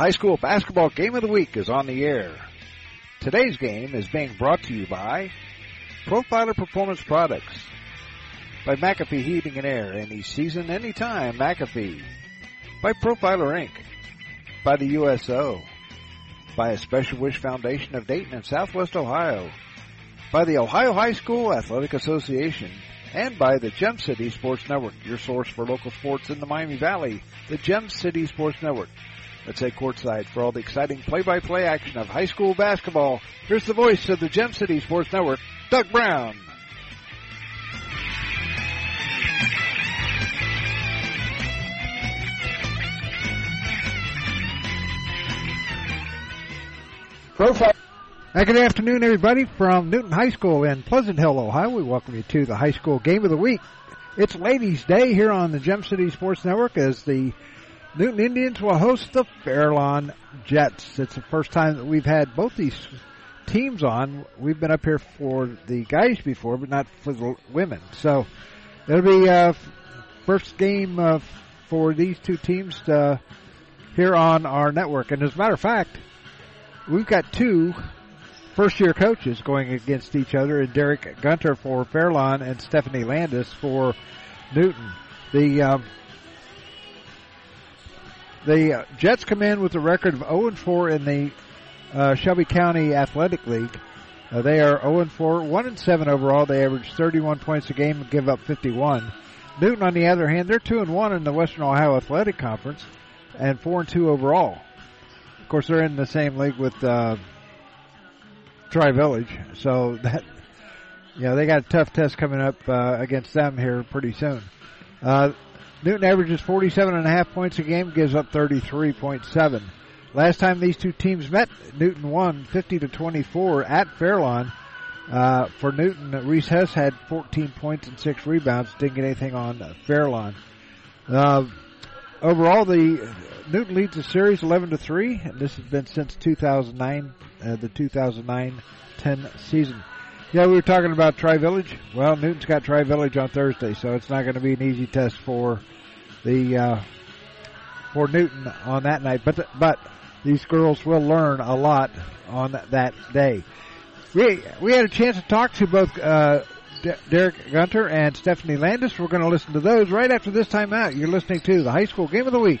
high school basketball game of the week is on the air. Today's game is being brought to you by Profiler Performance Products, by McAfee Heating and Air, any season, any time, McAfee, by Profiler Inc., by the USO, by a Special Wish Foundation of Dayton and Southwest Ohio, by the Ohio High School Athletic Association, and by the Gem City Sports Network, your source for local sports in the Miami Valley, the Gem City Sports Network. Let's say courtside for all the exciting play-by-play action of high school basketball. Here's the voice of the Gem City Sports Network, Doug Brown. Profile. Good afternoon, everybody, from Newton High School in Pleasant Hill, Ohio. We welcome you to the high school game of the week. It's Ladies' Day here on the Gem City Sports Network as the Newton Indians will host the Fairlawn Jets. It's the first time that we've had both these teams on. We've been up here for the guys before, but not for the women. So it'll be first game for these two teams here on our network. And as a matter of fact, we've got two first-year coaches going against each other, and Derek Gunter for Fairlawn and Stephanie Landis for Newton. The Jets come in with a record of 0-4 in the Shelby County Athletic League. They are 0-4, 1-7 overall. They average 31 points a game and give up 51. Newton, on the other hand, they're 2-1 in the Western Ohio Athletic Conference and 4-2 overall. Of course, they're in the same league with Tri Village, so that, you know, they got a tough test coming up against them here pretty soon. Newton averages 47.5 points a game, gives up 33.7. Last time these two teams met, Newton won 50-24 at Fairlawn. For Newton, Reese Hess had 14 points and 6 rebounds, didn't get anything on Fairlawn. Overall, the Newton leads the series 11-3, and this has been since 2009, the 2009-10 season. Yeah, we were talking about Tri-Village. Well, Newton's got Tri-Village on Thursday, so it's not going to be an easy test for the for Newton on that night. But these girls will learn a lot on that day. We had a chance to talk to both Derek Gunter and Stephanie Landis. We're going to listen to those right after this timeout. You're listening to the High School Game of the Week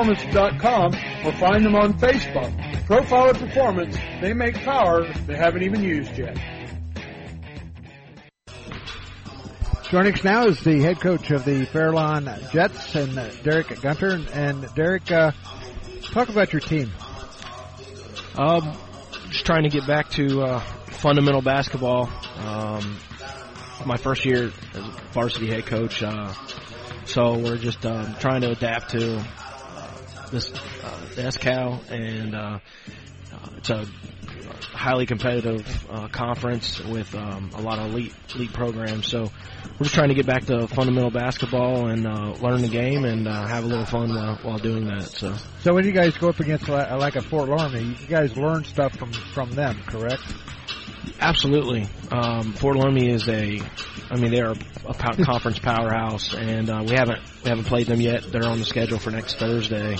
or find them on Facebook. Profiler Performance, they make power they haven't even used yet. Joining us now is the head coach of the Fairlawn Jets, and Derek Gunter. And Derek, talk about your team. Just trying to get back to fundamental basketball. My first year as a varsity head coach, so we're just trying to adapt to this SCAL, and it's a highly competitive conference with a lot of elite programs. So we're just trying to get back to fundamental basketball and learn the game and have a little fun while doing that. So when you guys go up against like a Fort Laramie, you guys learn stuff from them, correct? Absolutely. Fort Laramie is they're a conference powerhouse, and we haven't played them yet. They're on the schedule for next Thursday.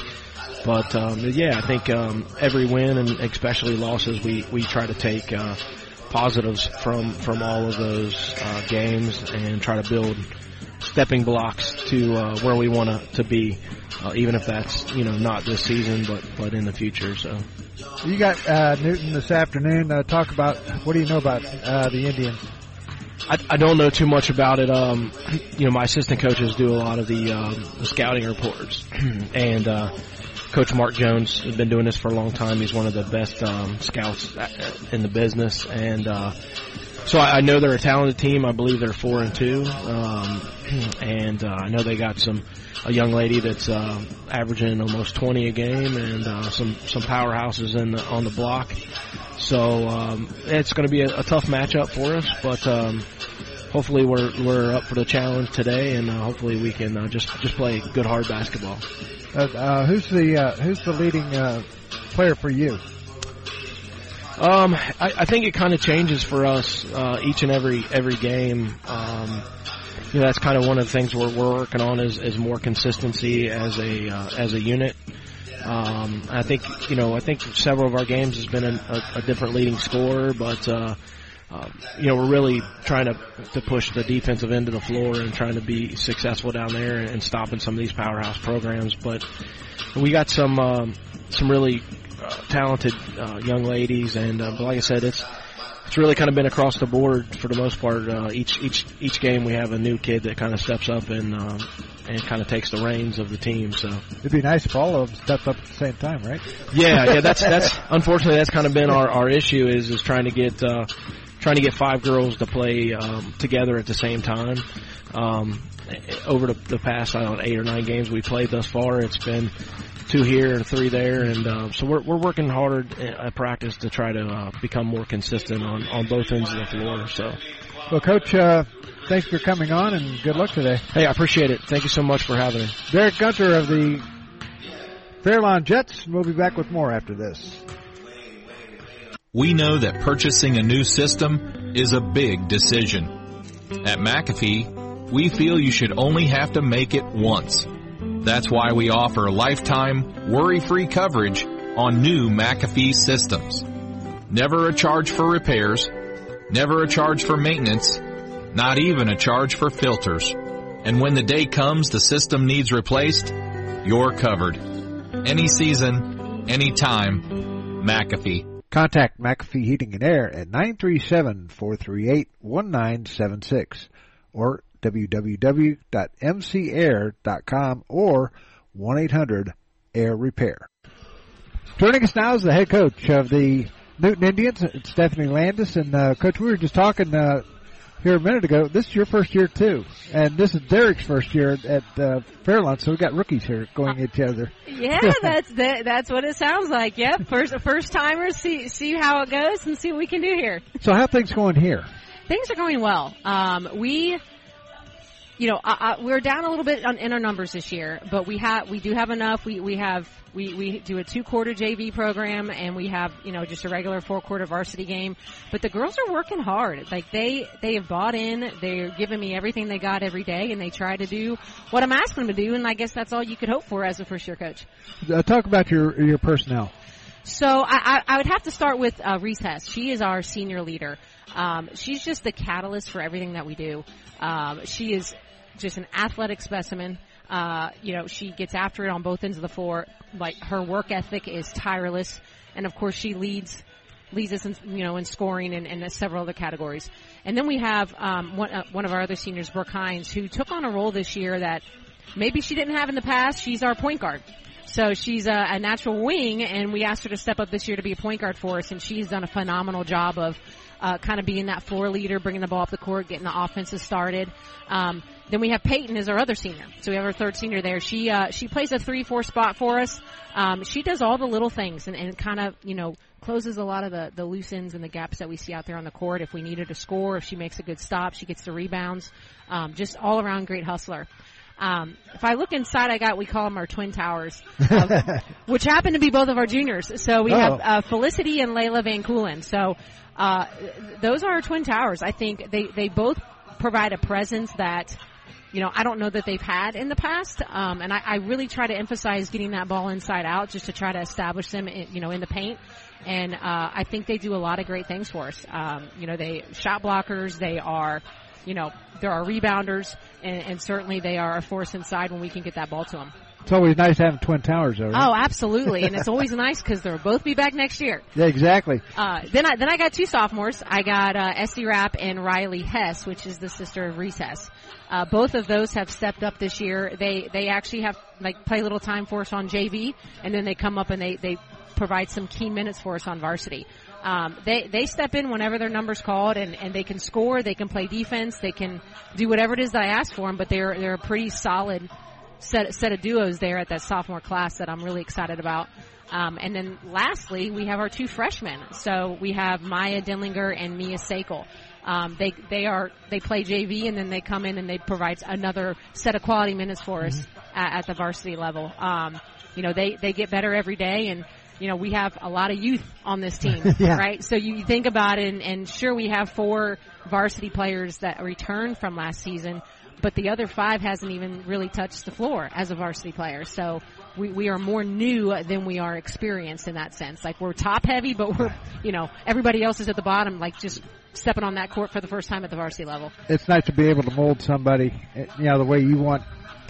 But, I think every win and especially losses, we try to take positives from all of those games and try to build stepping blocks to where we want to be, even if that's, not this season but in the future. So you got Newton this afternoon. Talk about, what do you know about the Indians? I don't know too much about it. My assistant coaches do a lot of the scouting reports, and Coach Mark Jones has been doing this for a long time. He's one of the best scouts in the business, and So I know they're a talented team. I believe they're 4-2, and I know they got a young lady that's averaging almost 20 a game, and some powerhouses on the block. So it's going to be a tough matchup for us, but hopefully we're up for the challenge today, and hopefully we can just play good hard basketball. Who's the leading player for you? I think it kind of changes for us each and every game. That's kind of one of the things we're working on is more consistency as a unit. I think several of our games has been a different leading scorer, but we're really trying to push the defensive end of the floor and trying to be successful down there and stopping some of these powerhouse programs. But we got some really talented young ladies, and but like I said, it's really kind of been across the board for the most part. Each game we have a new kid that kind of steps up and kind of takes the reins of the team. So it'd be nice if all of them stepped up at the same time, right? Yeah. That's unfortunately that's kind of been our issue is trying to get five girls to play together at the same time. Over the past 8 or 9 games we played thus far, it's been 2 here and 3 there, and so we're working harder at practice to try to become more consistent on both ends of the floor. So, well, Coach, thanks for coming on, and good luck today. Hey, I appreciate it. Thank you so much for having me. Derek Gunter of the Fairlawn Jets. We'll be back with more after this. We know that purchasing a new system is a big decision. At McAfee, we feel you should only have to make it once. That's why we offer lifetime, worry-free coverage on new McAfee systems. Never a charge for repairs, never a charge for maintenance, not even a charge for filters. And when the day comes the system needs replaced, you're covered. Any season, any time, McAfee. Contact McAfee Heating and Air at 937-438-1976 or www.mcair.com or 1-800-AIR-REPAIR. Joining us now is the head coach of the Newton Indians, Stephanie Landis. And, Coach, we were just talking here a minute ago. This is your first year, too. And this is Derek's first year at Fairlawn, so we've got rookies here going at each other. Yeah, that's what it sounds like. Yep, first-timers, see how it goes and see what we can do here. So how are things going here? Things are going well. We're down a little bit in our numbers this year, but we do have enough. We do a 2-quarter JV program, and we have just a regular 4-quarter varsity game. But the girls are working hard. Like they have bought in. They're giving me everything they got every day, and they try to do what I'm asking them to do. And I guess that's all you could hope for as a first year coach. Talk about your personnel. So I would have to start with Reese Hess. She is our senior leader. She's just the catalyst for everything that we do. She is just an athletic specimen. She gets after it on both ends of the floor. Like her work ethic is tireless, and of course she leads us in, in scoring and several other categories. And then we have one of our other seniors, Brooke Hines, who took on a role this year that maybe she didn't have in the past. She's our point guard. So she's a natural wing, and we asked her to step up this year to be a point guard for us, and she's done a phenomenal job of kind of being that floor leader, bringing the ball up the court, getting the offenses started. Then we have Peyton as our other senior. So we have our third senior there. She plays a 3-4 spot for us. She does all the little things and kind of, closes a lot of the loose ends and the gaps that we see out there on the court. If we need her to score, if she makes a good stop, she gets the rebounds. Just all around great hustler. If I look inside, we call them our twin towers, which happen to be both of our juniors. So we have Felicity and Layla Van Culen. So those are our twin towers. I think they both provide a presence that, I don't know that they've had in the past. And I really try to emphasize getting that ball inside out just to try to establish them, in the paint. And I think they do a lot of great things for us. They shot blockers. They are... there are rebounders, and certainly they are a force inside when we can get that ball to them. It's always nice having twin towers, though, right? Oh, absolutely, and it's always nice because they'll both be back next year. Yeah, exactly. Then I got 2 sophomores. I got Esti Rapp and Riley Hess, which is the sister of Reese Hess. Both of those have stepped up this year. They actually have play little time for us on JV, and then they come up and they provide some key minutes for us on varsity. They step in whenever their number's called, and they can score, they can play defense, they can do whatever it is that I ask for them, but they're a pretty solid set of duos there at that sophomore class that I'm really excited about. And then lastly, we have our two freshmen. So we have Maya Denlinger and Mia Sakel. They play JV, and then they come in and they provide another set of quality minutes for us at the varsity level. They get better every day, and we have a lot of youth on this team, right? So you think about it, and sure, we have 4 varsity players that returned from last season, but the other 5 hasn't even really touched the floor as a varsity player. So we are more new than we are experienced in that sense. Like, we're top heavy, but we're, everybody else is at the bottom, like just stepping on that court for the first time at the varsity level. It's nice to be able to mold somebody, the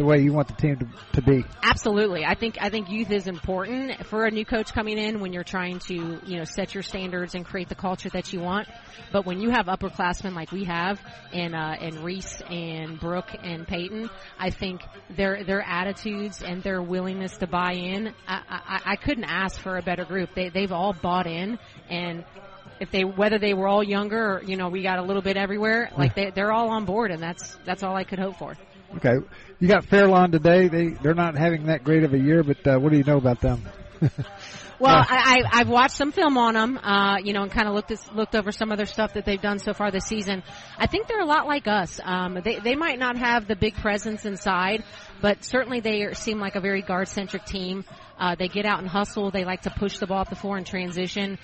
way you want the team to be. Absolutely. I think youth is important for a new coach coming in when you're trying to, set your standards and create the culture that you want. But when you have upperclassmen like we have and Reese and Brooke and Peyton, I think their attitudes and their willingness to buy in, I couldn't ask for a better group. They've all bought in, and whether they were all younger or, we got a little bit everywhere, like they're all on board, and that's all I could hope for. Okay. You got Fairlawn today. They're not having that great of a year, but what do you know about them? Well, I've watched some film on them, and kind of looked over some of their stuff that they've done so far this season. I think they're a lot like us. They might not have the big presence inside, but certainly they seem like a very guard-centric team. They get out and hustle. They like to push the ball up the floor in transition.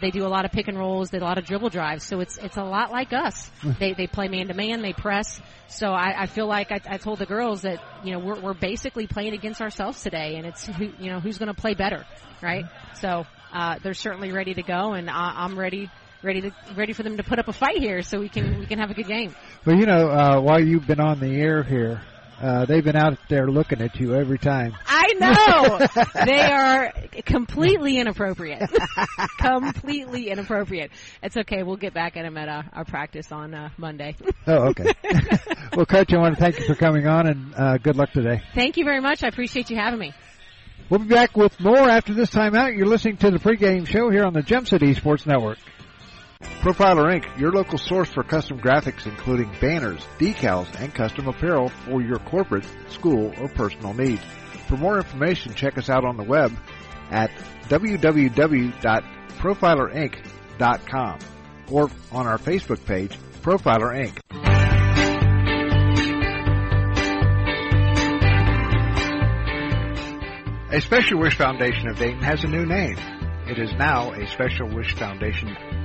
They do a lot of pick and rolls. They do a lot of dribble drives. So it's a lot like us. They play man-to-man. They press. So I feel like I told the girls that, we're basically playing against ourselves today, and it's, who's going to play better, right? So they're certainly ready to go, and I'm ready for them to put up a fight here so we can have a good game. Well, while you've been on the air here, they've been out there looking at you every time. I know. They are completely inappropriate. Completely inappropriate. It's okay. We'll get back at them at our practice on Monday. Oh, okay. Well, Coach, I want to thank you for coming on, and good luck today. Thank you very much. I appreciate you having me. We'll be back with more after this timeout. You're listening to the pregame show here on the Gem City Sports Network. Profiler Inc., your local source for custom graphics including banners, decals, and custom apparel for your corporate, school, or personal needs. For more information, check us out on the web at www.profilerinc.com or on our Facebook page, Profiler Inc. A Special Wish Foundation of Dayton has a new name. It is now a Special Wish Foundation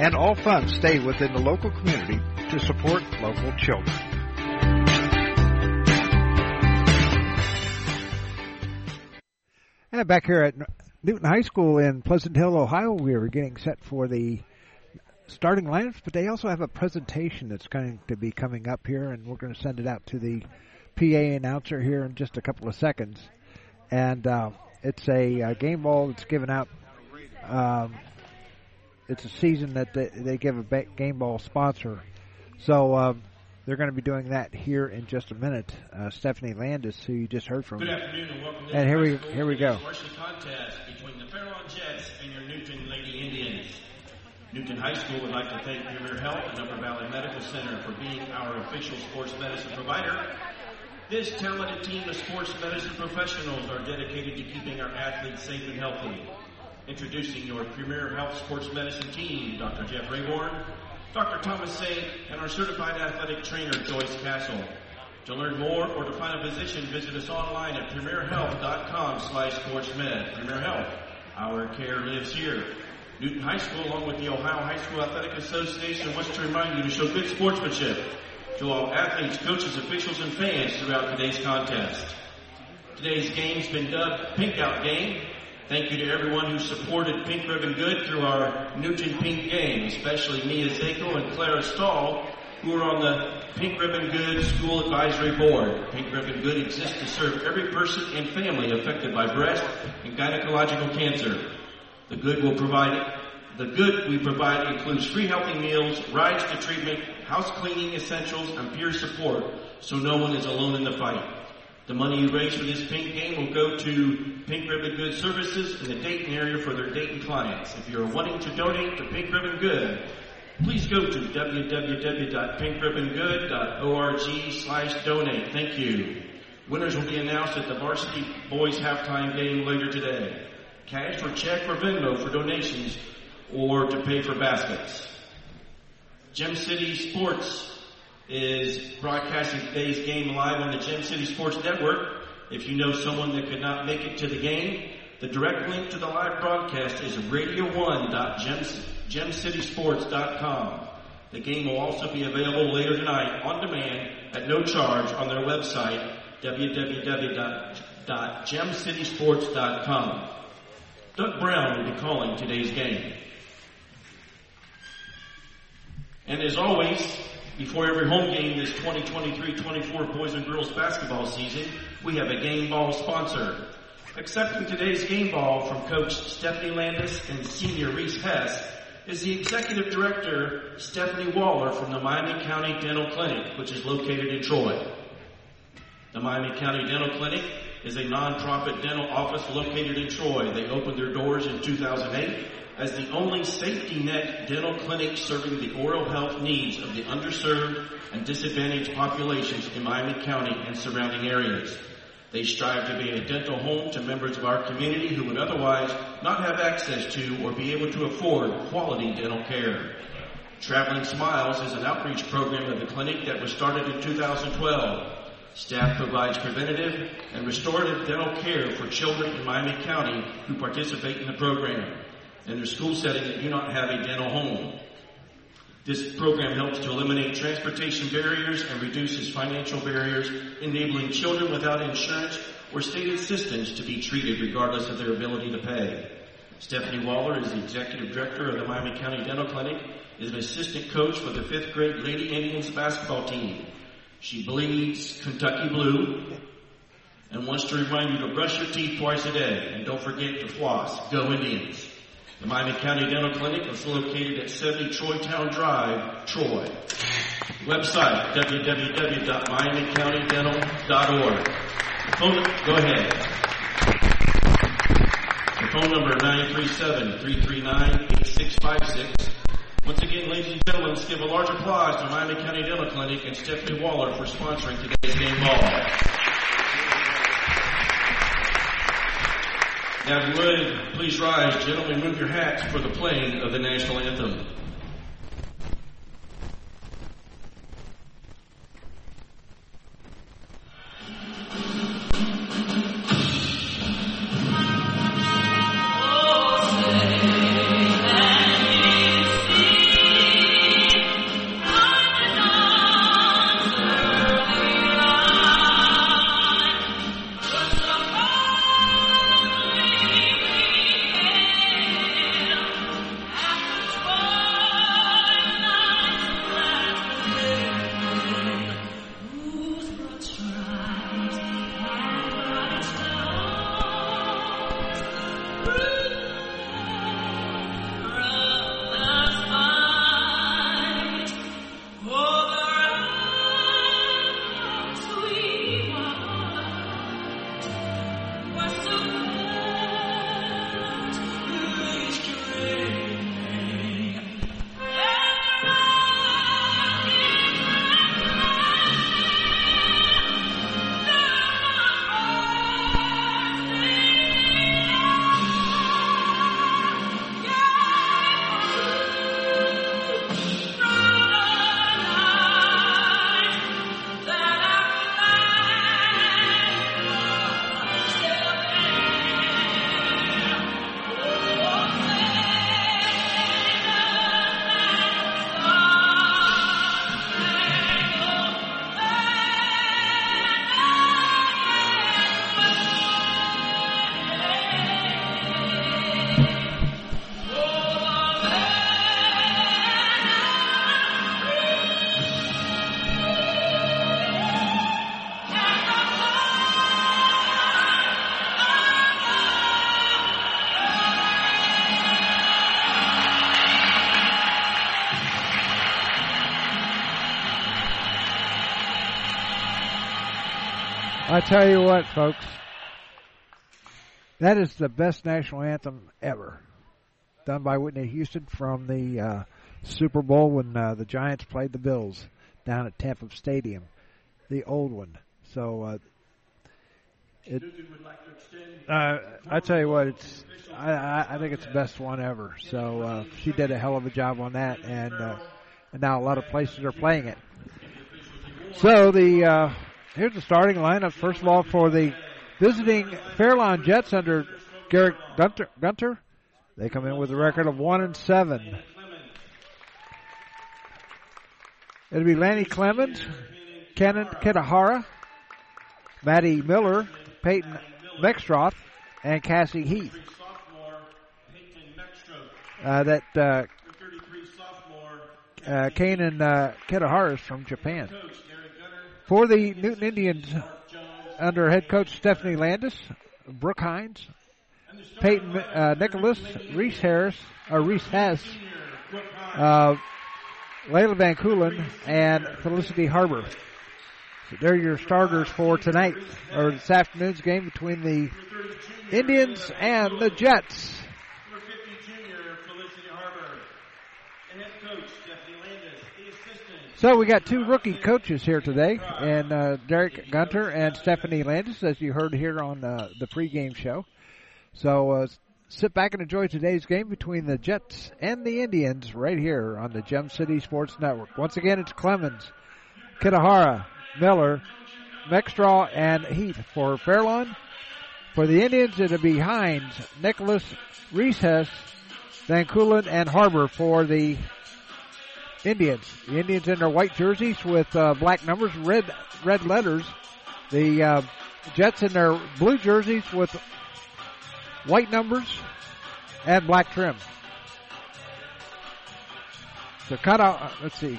and all funds stay within the local community to support local children. And back here at Newton High School in Pleasant Hill, Ohio, we are getting set for the starting lineups, but they also have a presentation that's going to be coming up here, and we're going to send it out to the PA announcer here in just a couple of seconds. And it's a game ball that's given out. It's a season that they give a game ball sponsor. So they're going to be doing that here in just a minute. Stephanie Landis, who you just heard from. Good afternoon and welcome to the here we go. Worship contest between the Fairlawn Jets and your Newton Lady Indians. Newton High School would like to thank Premier Health and Upper Valley Medical Center for being our official sports medicine provider. This talented team of sports medicine professionals are dedicated to keeping our athletes safe and healthy. Introducing your Premier Health Sports Medicine team, Dr. Jeff Rayborn, Dr. Thomas Say, and our certified athletic trainer, Joyce Castle. To learn more or to find a physician, visit us online at premierhealth.com/sportsmed. Premier Health, our care lives here. Newton High School, along with the Ohio High School Athletic Association, wants to remind you to show good sportsmanship to all athletes, coaches, officials, and fans throughout today's contest. Today's game's been dubbed Pink Out Game. Thank you to everyone who supported Pink Ribbon Good through our Nugent Pink game, especially Mia Sakel and Clara Stahl, who are on the Pink Ribbon Good School Advisory Board. Pink Ribbon Good exists to serve every person and family affected by breast and gynecological cancer. The good we provide includes free healthy meals, rides to treatment, house cleaning essentials, and peer support, so no one is alone in the fight. The money you raise for this Pink game will go to Pink Ribbon Good Services in the Dayton area for their Dayton clients. If you are wanting to donate to Pink Ribbon Good, please go to www.pinkribbongood.org/donate. Thank you. Winners will be announced at the varsity boys halftime game later today. Cash or check or Venmo for donations or to pay for baskets. Gem City Sports is broadcasting today's game live on the Gem City Sports Network. If you know someone that could not make it to the game, the direct link to the live broadcast is radio1.gemcitysports.com. The game will also be available later tonight on demand at no charge on their website, www.gemcitysports.com. Doug Brown will be calling today's game. And as always, before every home game this 2023-24 boys and girls basketball season, we have a game ball sponsor. Accepting today's game ball from Coach Stephanie Landis and Senior Reese Hess is the Executive Director, Stephanie Waller, from the Miami County Dental Clinic, which is located in Troy. The Miami County Dental Clinic is a nonprofit dental office located in Troy. They opened their doors in 2008. As the only safety net dental clinic serving the oral health needs of the underserved and disadvantaged populations in Miami County and surrounding areas. They strive to be a dental home to members of our community who would otherwise not have access to or be able to afford quality dental care. Traveling Smiles is an outreach program of the clinic that was started in 2012. Staff provides preventative and restorative dental care for children in Miami County who participate in the program. In their school setting that do not have a dental home. This program helps to eliminate transportation barriers and reduces financial barriers, enabling children without insurance or state assistance to be treated regardless of their ability to pay. Stephanie Waller is the Executive Director of the Miami County Dental Clinic, is an assistant coach for the 5th grade Lady Indians basketball team. She bleeds Kentucky blue and wants to remind you to brush your teeth twice a day and don't forget to floss. Go Indians! The Miami County Dental Clinic is located at 70 Troytown Drive, Troy. Website, www.miamicountydental.org. Go ahead. The phone number, 937-339-8656. Once again, ladies and gentlemen, let's give a large applause to Miami County Dental Clinic and Stephanie Waller for sponsoring today's game ball. Now, if you would, please rise. Gently move your hats for the playing of the National Anthem. I tell you what, folks, that is the best national anthem ever, done by Whitney Houston from the Super Bowl when the Giants played the Bills down at Tampa Stadium, the old one. So I tell you what, it's I think it's the best one ever. So she did a hell of a job on that, and now a lot of places are playing it. So here's the starting lineup. First of all, for the visiting Fairlawn Jets under Derek Gunter, they come in with a record of 1-7. It'll be Lanny Clemens, Kanan Kitahara, Maddie Miller, Peyton Meckstroth, and Cassie Heath. Kanan Kitahara is from Japan. For the Newton Indians, under head coach Stephanie Landis, Brooke Hines, Peyton Nicholas, Reese Hess, Layla Van Culen, and Felicity Harbor. So they're your starters for tonight, or this afternoon's game between the Indians and the Jets. Number 50, junior Felicity Harbor, and head coach Stephanie Landis, the assistant. So we got two rookie coaches here today, and Derek Gunter and Stephanie Landis, as you heard here on the pregame show. So sit back and enjoy today's game between the Jets and the Indians right here on the Gem City Sports Network. Once again, it's Clemens, Kitahara, Miller, Meckstroth, and Heath for Fairlawn. For the Indians, it'll be Hines, Nicholas, Reese Hess, Van Culen, and Harbor for the Indians. The Indians in their white jerseys with black numbers, red letters. The Jets in their blue jerseys with white numbers and black trim. So cut out, let's see,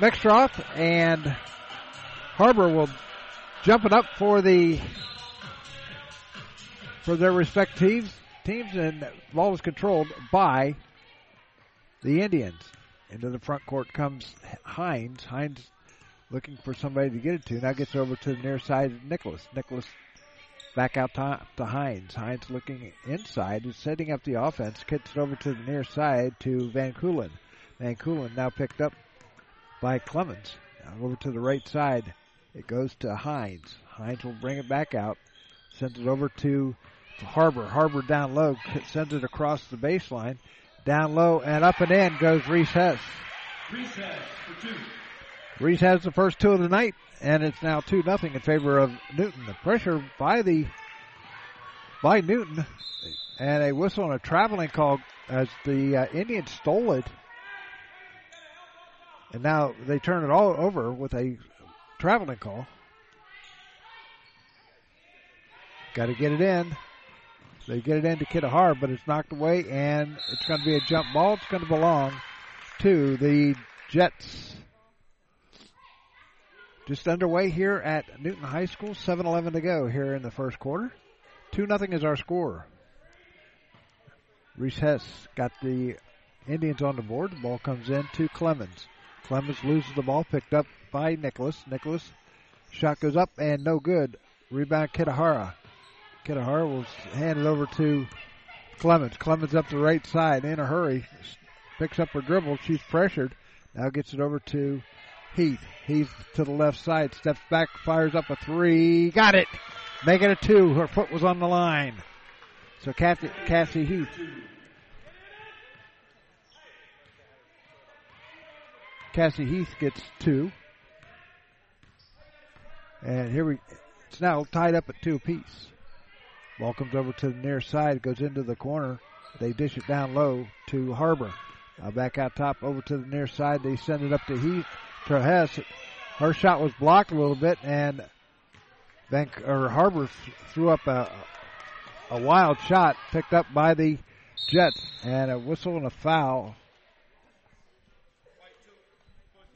Meckstroth and Harbor will jump it up for their respective teams, and the ball is controlled by the Indians. Into the front court comes Hines. Hines looking for somebody to get it to. Now gets over to the near side of Nicholas. Nicholas back out to Hines. Hines looking inside is setting up the offense. Gets it over to the near side to Van Culen. Van Culen now picked up by Clemens. Now over to the right side. It goes to Hines. Hines will bring it back out. Sends it over to Harbor. Harbor down low. Sends it across the baseline. Down low and up and in goes Reese Hess. Reese Hess for two. Reese has the first two of the night, and it's now 2-0 in favor of Newton. The pressure by Newton, and a whistle and a traveling call as the Indians stole it. And now they turn it all over with a traveling call. Got to get it in. They get it in to Kitahara, but it's knocked away, and it's going to be a jump ball. It's going to belong to the Jets. Just underway here at Newton High School. 7:11 to go here in the first quarter. 2-0 is our score. Reese Hess got the Indians on the board. The ball comes in to Clemens. Clemens loses the ball, picked up by Nicholas. Nicholas, shot goes up and no good. Rebound Kitahara. Kitahara will hand it over to Clemens. Clemens up the right side in a hurry. Picks up her dribble. She's pressured. Now gets it over to Heath. Heath to the left side. Steps back, fires up a three. Got it. Make it a two. Her foot was on the line. So Cassie Heath. Cassie Heath gets two. And it's now tied up at two apiece. Ball comes over to the near side, goes into the corner. They dish it down low to Harbor. Now back out top over to the near side. They send it up to Heath. To Hess. Her shot was blocked a little bit, and Harbor threw up a wild shot picked up by the Jets, and a whistle and a foul.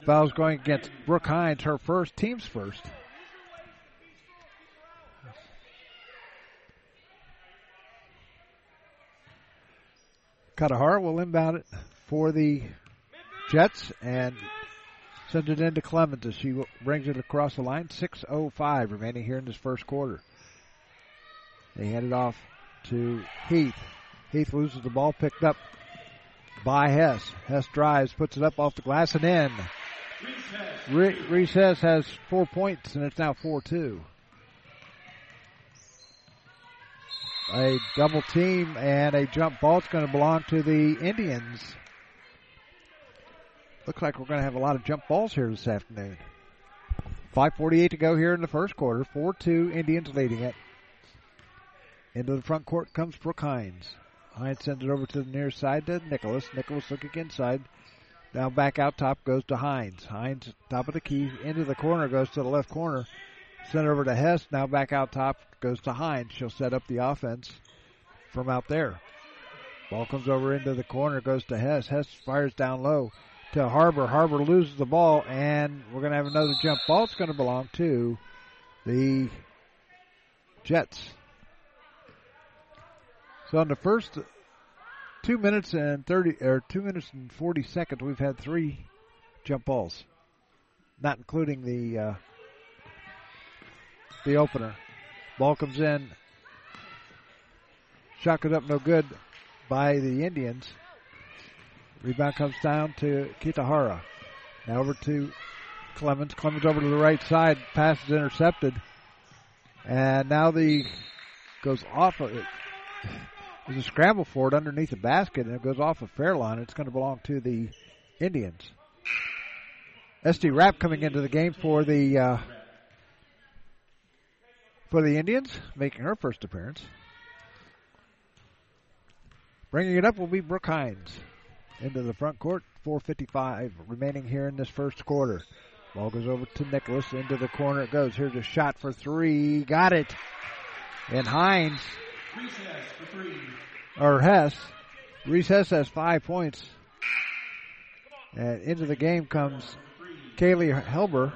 Foul's going against Brooke Hines, her first, team's first. Kitahara will inbound it for the Jets, and Sends it into Clemens as she brings it across the line. 6:05 remaining here in this first quarter. They hand it off to Heath. Heath loses the ball, picked up by Hess. Hess drives, puts it up off the glass and in. Reese Hess has 4 points, and it's now 4-2. A double team and a jump ball. It's going to belong to the Indians. Looks like we're going to have a lot of jump balls here this afternoon. 5:48 to go here in the first quarter. 4-2, Indians leading it. Into the front court comes Brooke Hines. Hines sends it over to the near side to Nicholas. Nicholas looking inside. Now back out top goes to Hines. Hines, top of the key, into the corner, goes to the left corner. Sent over to Hess. Now back out top goes to Hines. She'll set up the offense from out there. Ball comes over into the corner, goes to Hess. Hess fires down low to Harbor. Harbor loses the ball, and we're going to have another jump ball. It's going to belong to the Jets. So on the first 2 minutes and 40 seconds, we've had 3 jump balls, not including the opener. Ball comes in. Shot it up, no good by the Indians. Rebound comes down to Kitahara. Now over to Clemens. Clemens over to the right side. Pass is intercepted. And now the goes off of it. There's a scramble for it underneath the basket, and it goes off of Fairlawn. It's going to belong to the Indians. Esti Rapp coming into the game for the Indians, making her first appearance. Bringing it up will be Brooke Hines. Into the front court, 4:55 remaining here in this first quarter. Ball goes over to Nicholas. Into the corner it goes. Here's a shot for three. Got it. And Hines. Reese Hess for three. Or Hess. Reese Hess has 5 points. And into the game comes Kaylee Helber.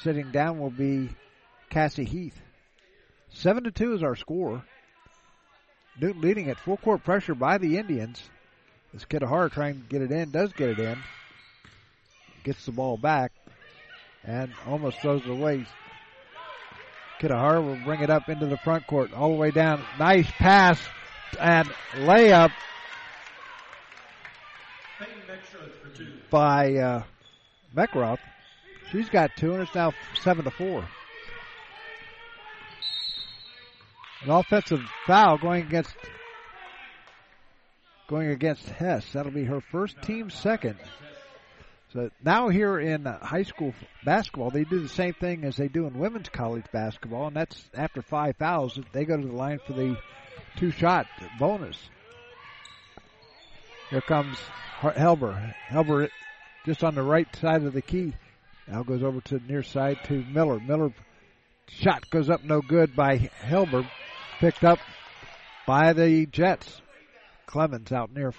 Sitting down will be Cassie Heath. 7-2 is our score. Newton leading at full court pressure by the Indians. This Kitahara trying to get it in, does get it in. Gets the ball back and almost throws it away. Kitahara will bring it up into the front court, all the way down. Nice pass and layup by Meckstroth. She's got 2, and it's now 7-4. An offensive foul going against Hess. That'll be her first, team second. So now here in high school basketball, they do the same thing as they do in women's college basketball, and that's after 5 fouls, they go to the line for the 2-shot bonus. Here comes Helber. Helber just on the right side of the key. Now goes over to the near side to Miller. Miller shot goes up no good by Helber. Picked up by the Jets. Clemens out near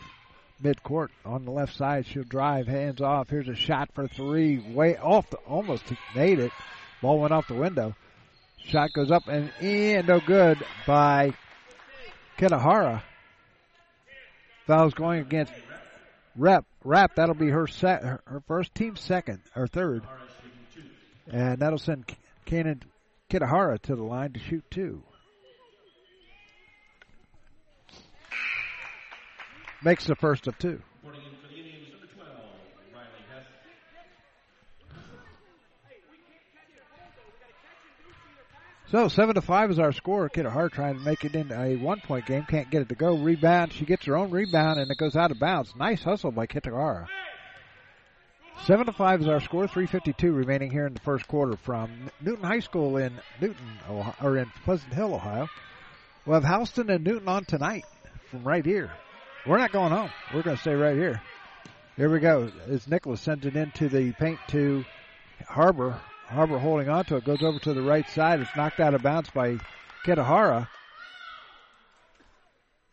midcourt on the left side. She'll drive, hands off. Here's a shot for three. Way off, almost made it. Ball went off the window. Shot goes up and in. No good by Kitahara. Foul's going against Rep. Rep, that'll be her first, team second, or third. And that'll send Kanan Kitahara to the line to shoot 2. Makes the first of 2. Reporting in for the Indians, number 12, Riley Hess. So 7-5 is our score. Kitahara trying to make it into a 1-point game. Can't get it to go. Rebound. She gets her own rebound, and it goes out of bounds. Nice hustle by Kitahara. 7-5 is our score. 3:52 remaining here in the first quarter from Newton High School in Newton, Ohio, or in Pleasant Hill, Ohio. We'll have Houston and Newton on tonight from right here. We're not going home. We're going to stay right here. Here we go. As Nicholas sends it into the paint to Harbor. Harbor holding on to it. Goes over to the right side. It's knocked out of bounds by Kitahara.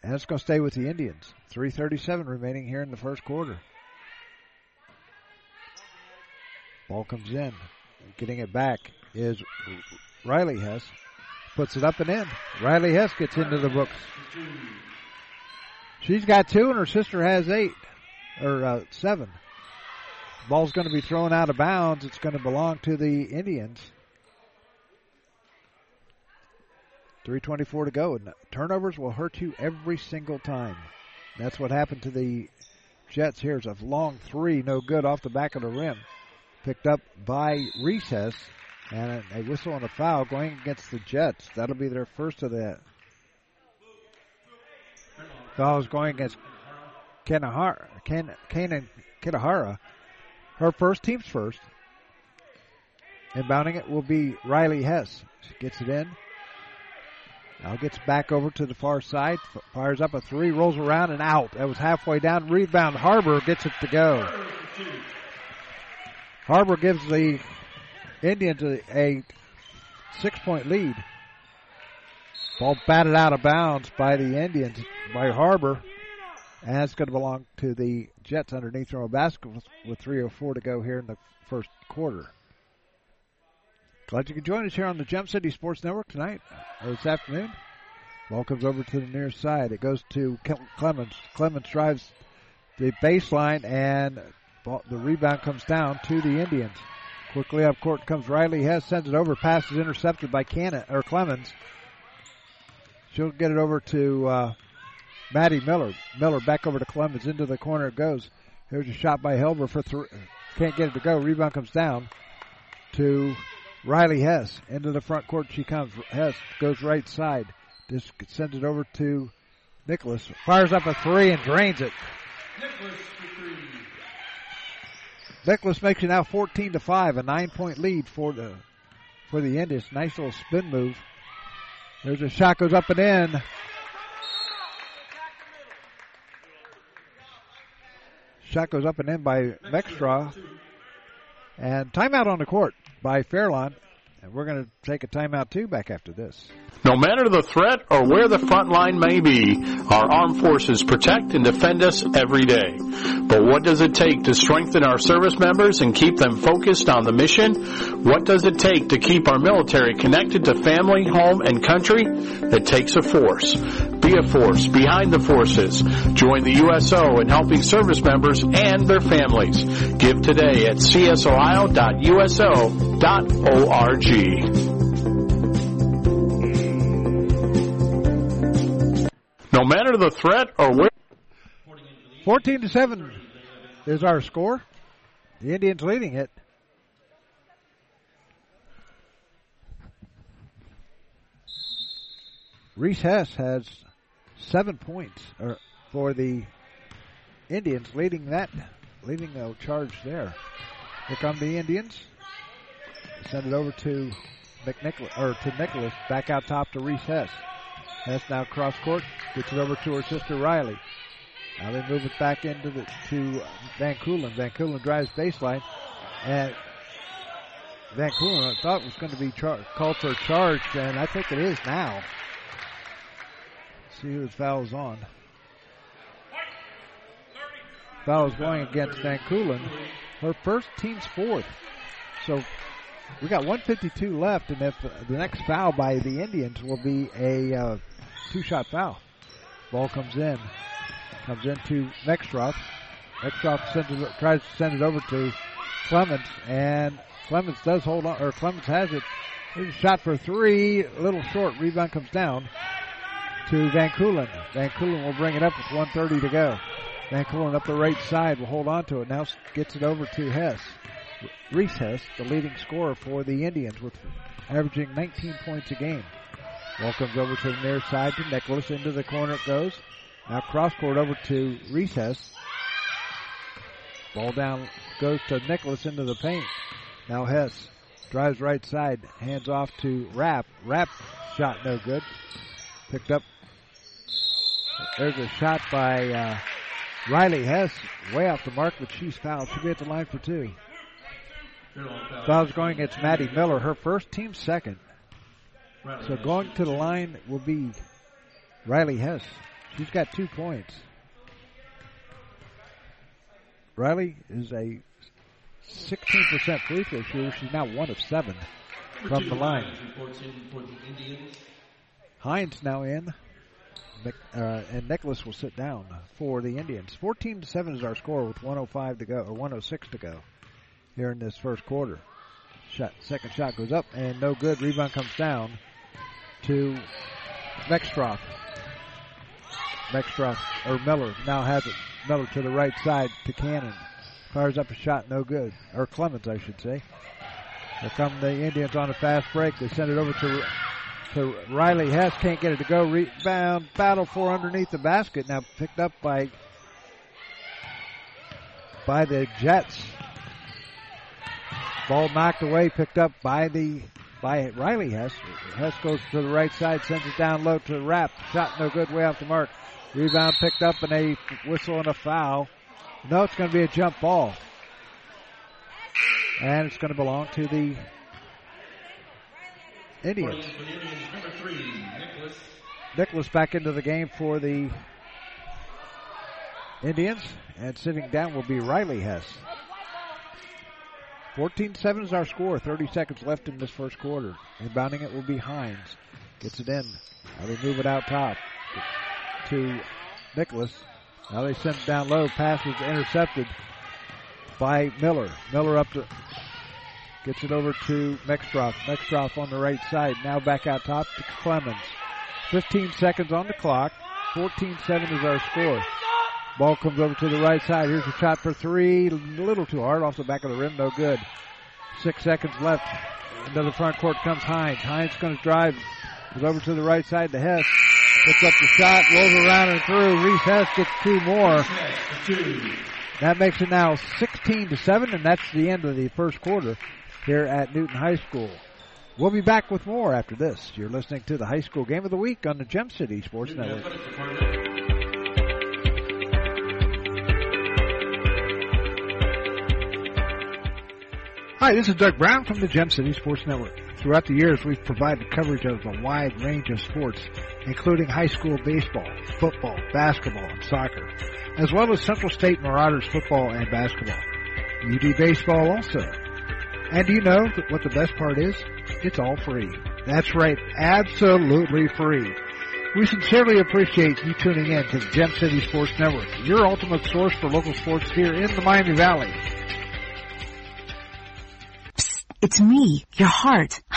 And it's going to stay with the Indians. 3:37 remaining here in the first quarter. Ball comes in. Getting it back is Riley Hess. Puts it up and in. Riley Hess gets into the books. She's got 2, and her sister has 8, or 7. Ball's going to be thrown out of bounds. It's going to belong to the Indians. 3:24 to go, and turnovers will hurt you every single time. That's what happened to the Jets. Here's a long three, no good, off the back of the rim. Picked up by Reese Hess, and a whistle and a foul going against the Jets. That'll be their first of that. Foul's going against Kanan Kitahara. Her first, team's first. And bounding it will be Riley Hess. She gets it in. Now gets back over to the far side. Fires up a three. Rolls around and out. That was halfway down. Rebound. Harbor gets it to go. Harbor gives the Indians a 6-point lead. Ball batted out of bounds by the Indians, by Harbor. And it's going to belong to the Jets underneath their own basket with 3:04 to go here in the first quarter. Glad you could join us here on the Gem City Sports Network tonight, or this afternoon. Ball comes over to the near side. It goes to Clemens. Clemens drives the baseline, and the rebound comes down to the Indians. Quickly up court comes Riley Hess, sends it over, pass is intercepted by Clemens. She'll get it over to Maddie Miller. Miller back over to Clemens, into the corner it goes. Here's a shot by Helber for three. Can't get it to go. Rebound comes down to Riley Hess. Into the front court she comes. Hess goes right side. Just sends it over to Nicholas. Fires up a three and drains it. Nicholas for three. Nicholas makes it now 14-5, a 9-point lead for the Indians. Nice little spin move. There's a shot, goes up and in. Shot goes up and in by Meckstroth. And timeout on the court by Fairlawn. And we're going to take a timeout, too, back after this. No matter the threat or where the front line may be, our armed forces protect and defend us every day. But what does it take to strengthen our service members and keep them focused on the mission? What does it take to keep our military connected to family, home, and country? It takes a force. Be a force behind the forces. Join the USO in helping service members and their families. Give today at csohio.uso.org. No matter the threat or where. 14-7 is our score. The Indians leading it. Reese Hess has 7 points for the Indians, leading the charge there. Here come the Indians. Send it over to Nicholas. Back out top to Reese Hess. Hess now cross court, gets it over to her sister Riley. Now they move it back into to Van Culen. Van Culen drives baseline, and Van Culen, I thought was going to be called for a charge, and I think it is now. See who the foul is on. Foul is going against Van Culen. Her first, team's fourth. So we got 1:52 left, and if the next foul by the Indians will be a two-shot foul. Ball comes in to Meckstroth. Meckstroth tries to send it over to Clemens, and Clemens does hold on, or Clemens has it. Here's a shot for three, a little short. Rebound comes down to Van Culen. Van Culen will bring it up with 1:30 to go. Van Culen up the right side will hold on to it. Now gets it over to Hess. Reese Hess, the leading scorer for the Indians, with averaging 19 points a game. Ball comes over to the near side to Nicholas. Into the corner it goes. Now cross court over to Reese Hess. Ball down goes to Nicholas into the paint. Now Hess drives right side, hands off to Rapp. Rapp shot no good. Picked up. There's a shot by Riley Hess, way off the mark, but she's fouled. She'll be at the line for two. Foul's going against Maddie Miller, her first, team second. So going to the line will be Riley Hess. She's got 2 points. Riley is a 16% free throw shooter. She's now 1 of 7 from the line. Hines now in, and Nicholas will sit down for the Indians. 14-7 is our score with 1:05 to go, or 1:06 to go. here in this first quarter. Second shot goes up and no good. Rebound comes down to Meckstroth. Miller now has it. Miller to the right side to Cannon. Fires up a shot, no good. Or Clemens, I should say. Here come the Indians on a fast break. They send it over to Riley Hess. Can't get it to go. Rebound, battle for underneath the basket. Now picked up by the Jets. Ball knocked away, picked up by Riley Hess. Hess goes to the right side, sends it down low to Rapp. Shot no good, way off the mark. Rebound picked up and a whistle and a foul. No, it's going to be a jump ball. And it's going to belong to the Indians. Number three, Nicholas back into the game for the Indians. And sitting down will be Riley Hess. 14-7 is our score. 30 seconds left in this first quarter. Rebounding it will be Hines. Gets it in. Now they move it out top to Nicholas. Now they send it down low. Pass is intercepted by Miller. Miller up to, gets it over to Meckstroth. Meckstroth on the right side. Now back out top to Clemens. 15 seconds on the clock. 14-7 is our score. Ball comes over to the right side. Here's a shot for three. A little too hard off the back of the rim. No good. 6 seconds left. Into the front court comes Hines. Hines going to drive. Goes over to the right side to Hess. Puts up the shot. Rolls around and through. Reese Hess gets two more. That makes it now 16-7, and that's the end of the first quarter here at Newton High School. We'll be back with more after this. You're listening to the High School Game of the Week on the Gem City Sports Network. Hi, this is Doug Brown from the Gem City Sports Network. Throughout the years, we've provided coverage of a wide range of sports, including high school baseball, football, basketball, and soccer, as well as Central State Marauders football and basketball. UD baseball also. And do you know what the best part is? It's all free. That's right, absolutely free. We sincerely appreciate you tuning in to the Gem City Sports Network, your ultimate source for local sports here in the Miami Valley. It's me, your heart.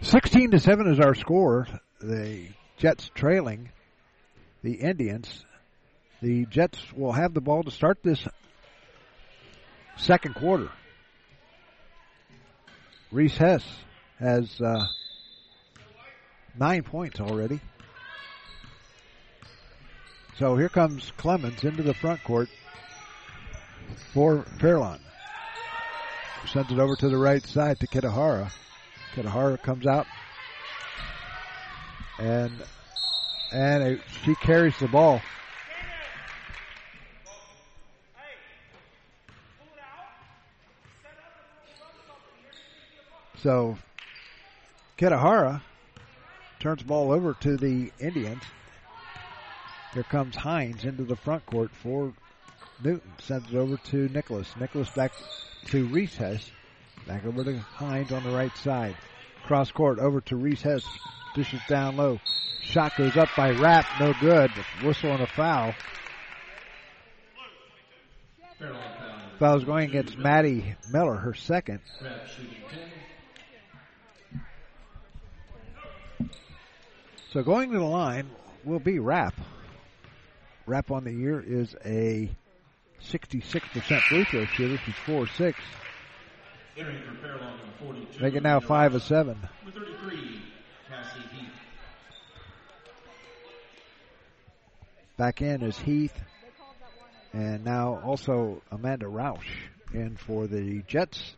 16-7 is our score. The Jets trailing the Indians. The Jets will have the ball to start this second quarter. Reese Hess has 9 points already. So here comes Clemens into the front court for Fairlawn. Sends it over to the right side to Kitahara. Kitahara comes out, and she carries the ball. So Kitahara turns the ball over to the Indians. Here comes Hines into the front court for Newton. Sends it over to Nicholas. Nicholas back to Reese Hess. Back over to Hines on the right side. Cross court over to Reese Hess. Dishes down low. Shot goes up by Rapp. No good. Whistle and a foul. Foul's going against Maddie Miller, her second. So going to the line will be Rapp. Rapp on the year is a 66% free throw shooter. She's 4'6". They get now 5 of 7. Number 33, Cassie Heath. Back in is Heath, and now also Amanda Roush in for the Jets.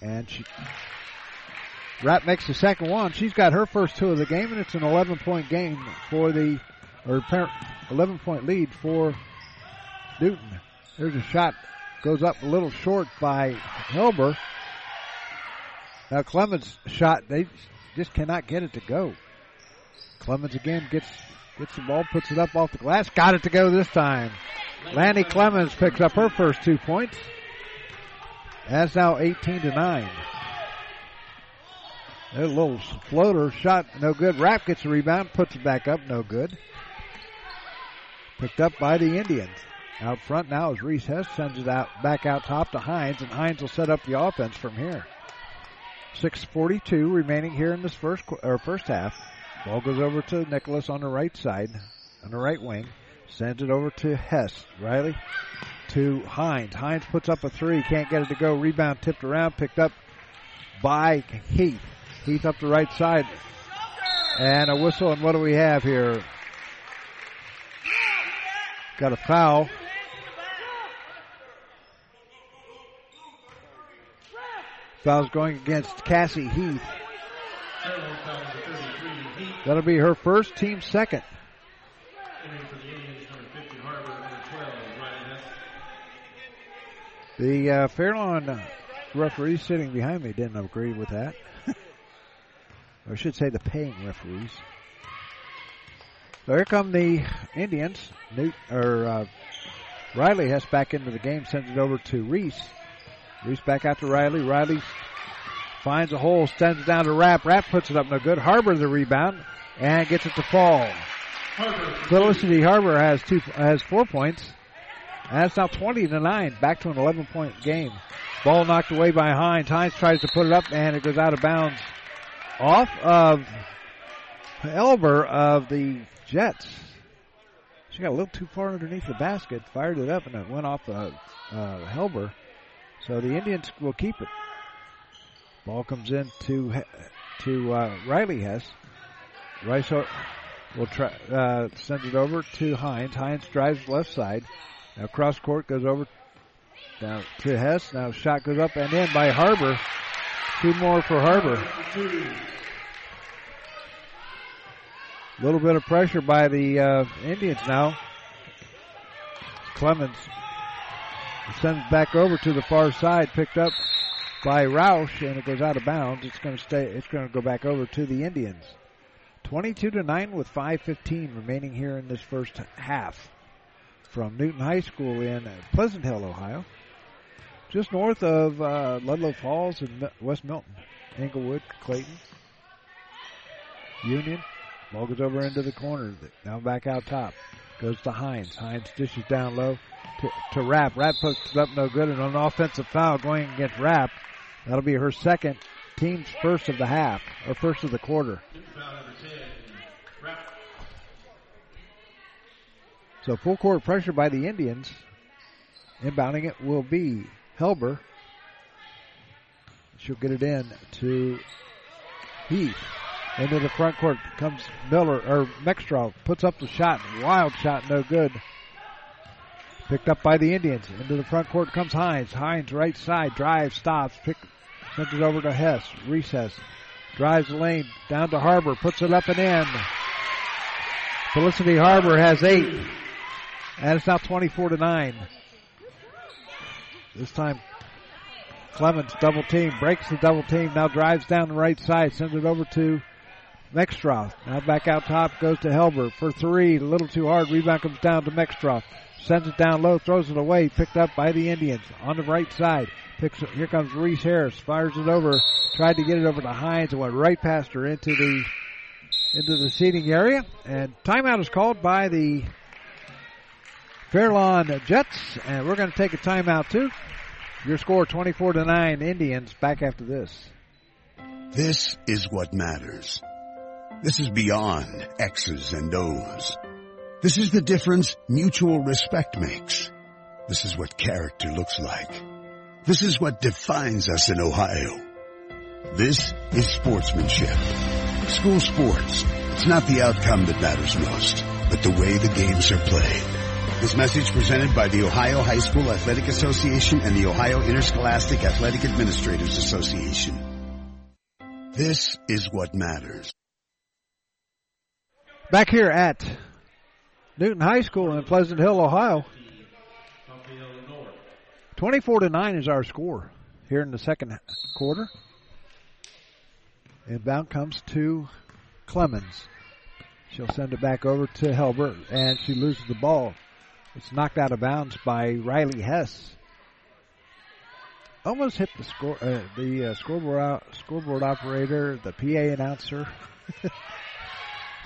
And she Rapp makes the second one. She's got her first two of the game, and it's an 11-point game for the 11-point lead for Newton. There's a shot. Goes up a little short by Helber. Now Clemens' shot, they just cannot get it to go. Clemens again gets the ball, puts it up off the glass. Got it to go this time. Lanny Clemens picks up her first 2 points. That's now 18-9. A little floater shot, no good. Rapp gets a rebound, puts it back up, no good. Picked up by the Indians. Out front now is Reese Hess, sends it out back out top to Hines, and Hines will set up the offense from here. 6:42 remaining here in this first half. Ball goes over to Nicholas on the right side, on the right wing. Sends it over to Hess. Riley to Hines. Hines puts up a three, can't get it to go. Rebound tipped around, picked up by Heath. Heath up the right side. And a whistle, and what do we have here? Got a foul. Foul's going against Cassie Heath. That'll be her first, team second. The Fairlawn referee sitting behind me didn't agree with that. Or I should say the paying referees. So here come the Indians. Riley Hess back into the game, sends it over to Reese. Reese back out to Riley. Riley finds a hole, sends it down to Rapp. Rapp puts it up, no good. Harbor the rebound and gets it to fall. Felicity Harbor has 4 points. And that's now 20-9, back to an 11-point game. Ball knocked away by Hines. Hines tries to put it up, and it goes out of bounds off of Helber of the Jets. She got a little too far underneath the basket, fired it up, and it went off of Helber. So the Indians will keep it. Ball comes in to Riley Hess. Rice will send it over to Hines. Hines drives left side. Now cross court goes over now to Hess. Now shot goes up and in by Harbor. Two more for Harbor. A little bit of pressure by the Indians now. Clemens sends back over to the far side, picked up by Roush, and it goes out of bounds. It's going to go back over to the Indians. 22-9 with 5:15 remaining here in this first half. From Newton High School in Pleasant Hill, Ohio, just north of Ludlow Falls and West Milton, Englewood, Clayton, Union. Ball goes over into the corner, now back out top. Goes to Hines. Hines dishes down low to Rapp. Rapp puts it up, no good, and an offensive foul going against Rapp. That'll be her second, team's first of the half, or first of the quarter. So full court pressure by the Indians. Inbounding it will be Helber. She'll get it in to Heath. Into the front court comes Miller, or Meckstroth, puts up the shot. Wild shot, no good. Picked up by the Indians. Into the front court comes Hines. Hines right side, drives, stops, sends it over to Hess. Reese Hess drives the lane down to Harbor, puts it up and in. Felicity Harbor has 8. And it's now 24-9. This time, Clemens double team, breaks the double team, now drives down the right side, sends it over to Meckstroth. Now back out top, goes to Helber for 3, a little too hard, rebound comes down to Meckstroth, sends it down low, throws it away, picked up by the Indians on the right side. Here comes Reese Harris, fires it over, tried to get it over to Hines, and went right past her into the seating area, and timeout is called by the Fairlawn Jets, and we're going to take a timeout too. Your score 24-9 Indians. Back after this. This is what matters. This is beyond X's and O's. This is the difference mutual respect makes. This is what character looks like. This is what defines us in Ohio. This is sportsmanship. School sports. It's not the outcome that matters most, but the way the games are played. This message presented by the Ohio High School Athletic Association and the Ohio Interscholastic Athletic Administrators Association. This is what matters. Back here at Newton High School in Pleasant Hill, Ohio. 24-9 is our score here in the second quarter. Inbound comes to Clemens. She'll send it back over to Helber, and she loses the ball. It's knocked out of bounds by Riley Hess. Almost hit the score. The scoreboard operator, the PA announcer.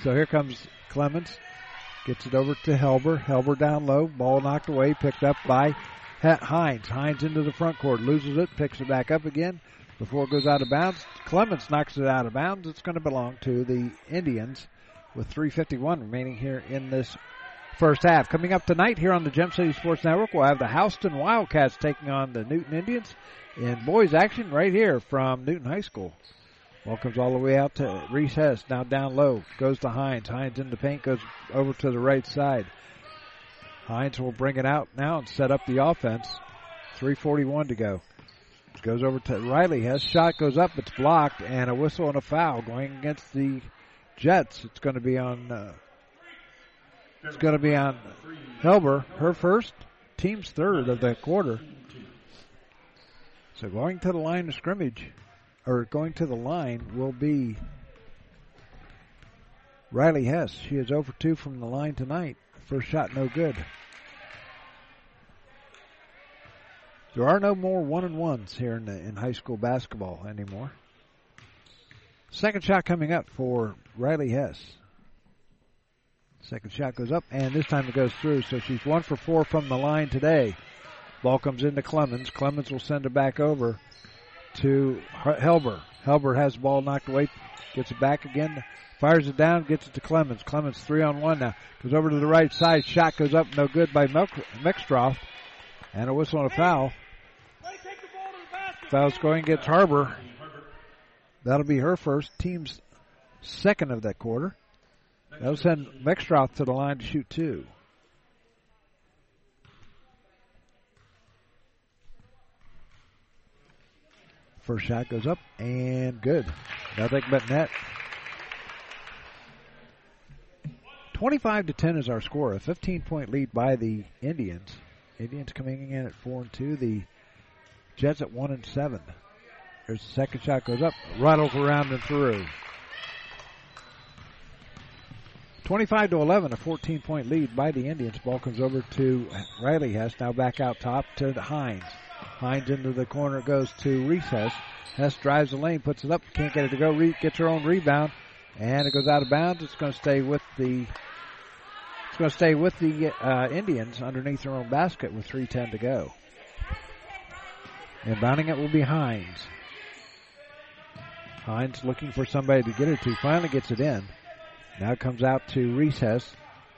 So here comes Clemens. Gets it over to Helber. Helber down low. Ball knocked away. Picked up by Hines. Hines into the front court. Loses it. Picks it back up again before it goes out of bounds. Clemens knocks it out of bounds. It's going to belong to the Indians with 3:51 remaining here in this first half. Coming up tonight here on the Gem City Sports Network, we'll have the Houston Wildcats taking on the Newton Indians in boys action right here from Newton High School. Ball comes all the way out to Reese Hess. Now down low. Goes to Hines. Hines in the paint. Goes over to the right side. Hines will bring it out now and set up the offense. 3:41 to go. Goes over to Riley Hess. Shot goes up. It's blocked. And a whistle and a foul going against the Jets. It's going to be on Helber. Her first. Team's third of that quarter. So going to the line of scrimmage. Or going to the line will be Riley Hess. She is 0 for 2 from the line tonight. First shot no good. There are no more 1-and-1s here in high school basketball anymore. Second shot coming up for Riley Hess. Second shot goes up, and this time it goes through. So she's 1 for 4 from the line today. Ball comes into Clemens. Clemens will send it back over to Helber. Helber has the ball knocked away, gets it back again, fires it down, gets it to Clemens. Clemens 3-on-1 now. Goes over to the right side. Shot goes up, no good by Meckstroth. And a whistle and a foul. Foul's going against Harbor. That'll be her first. Team's second of that quarter. That'll send Meckstroth to the line to shoot two. First shot goes up and good. Nothing but net. 25-10 is our score. A 15-point lead by the Indians. Indians coming in at 4-2. The Jets at 1-7. There's the second shot goes up. Rattles around and through. 25-11. A 14-point lead by the Indians. Ball comes over to Riley Hess. Now back out top to Hines. Hines into the corner goes to Reese Hess. Hess drives the lane, puts it up, can't get it to go. Gets her own rebound, and it goes out of bounds. It's going to stay with the Indians underneath their own basket with 3:10 to go. And bounding it will be Hines. Hines looking for somebody to get it to. Finally gets it in. Now it comes out to Reese Hess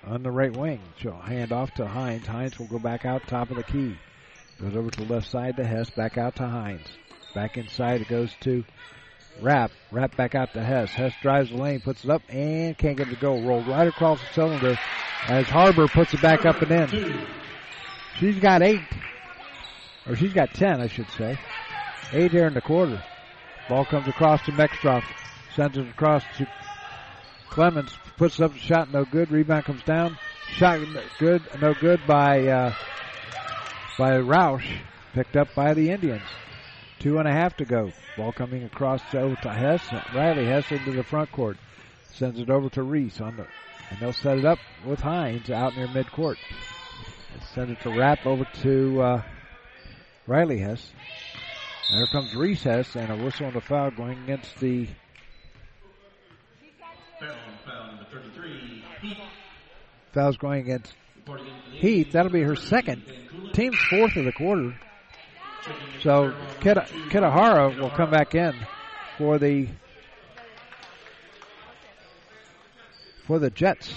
on the right wing. She'll hand off to Hines. Hines will go back out top of the key. Goes over to the left side to Hess, back out to Hines. Back inside, it goes to Rapp. Rapp back out to Hess. Hess drives the lane, puts it up, and can't get the goal. Rolled right across the cylinder as Harbor puts it back up and in. She's got 10, I should say. 8 here in the quarter. Ball comes across to Meckstroth. Sends it across to Clemens. Puts up the shot, no good. Rebound comes down. Shot good, no good by Roush, picked up by the Indians. 2.5 to go. Ball coming across over to Hess. Riley Hess into the front court. Sends it over to Reese. And they'll set it up with Hines out near midcourt. Send it to Rapp over to Riley Hess. And there comes Reese Hess and a whistle and a foul going against the... Foul number 33. Foul's going against Heath. That'll be her second. Team's fourth of the quarter. So Kitahara will come back in for the Jets.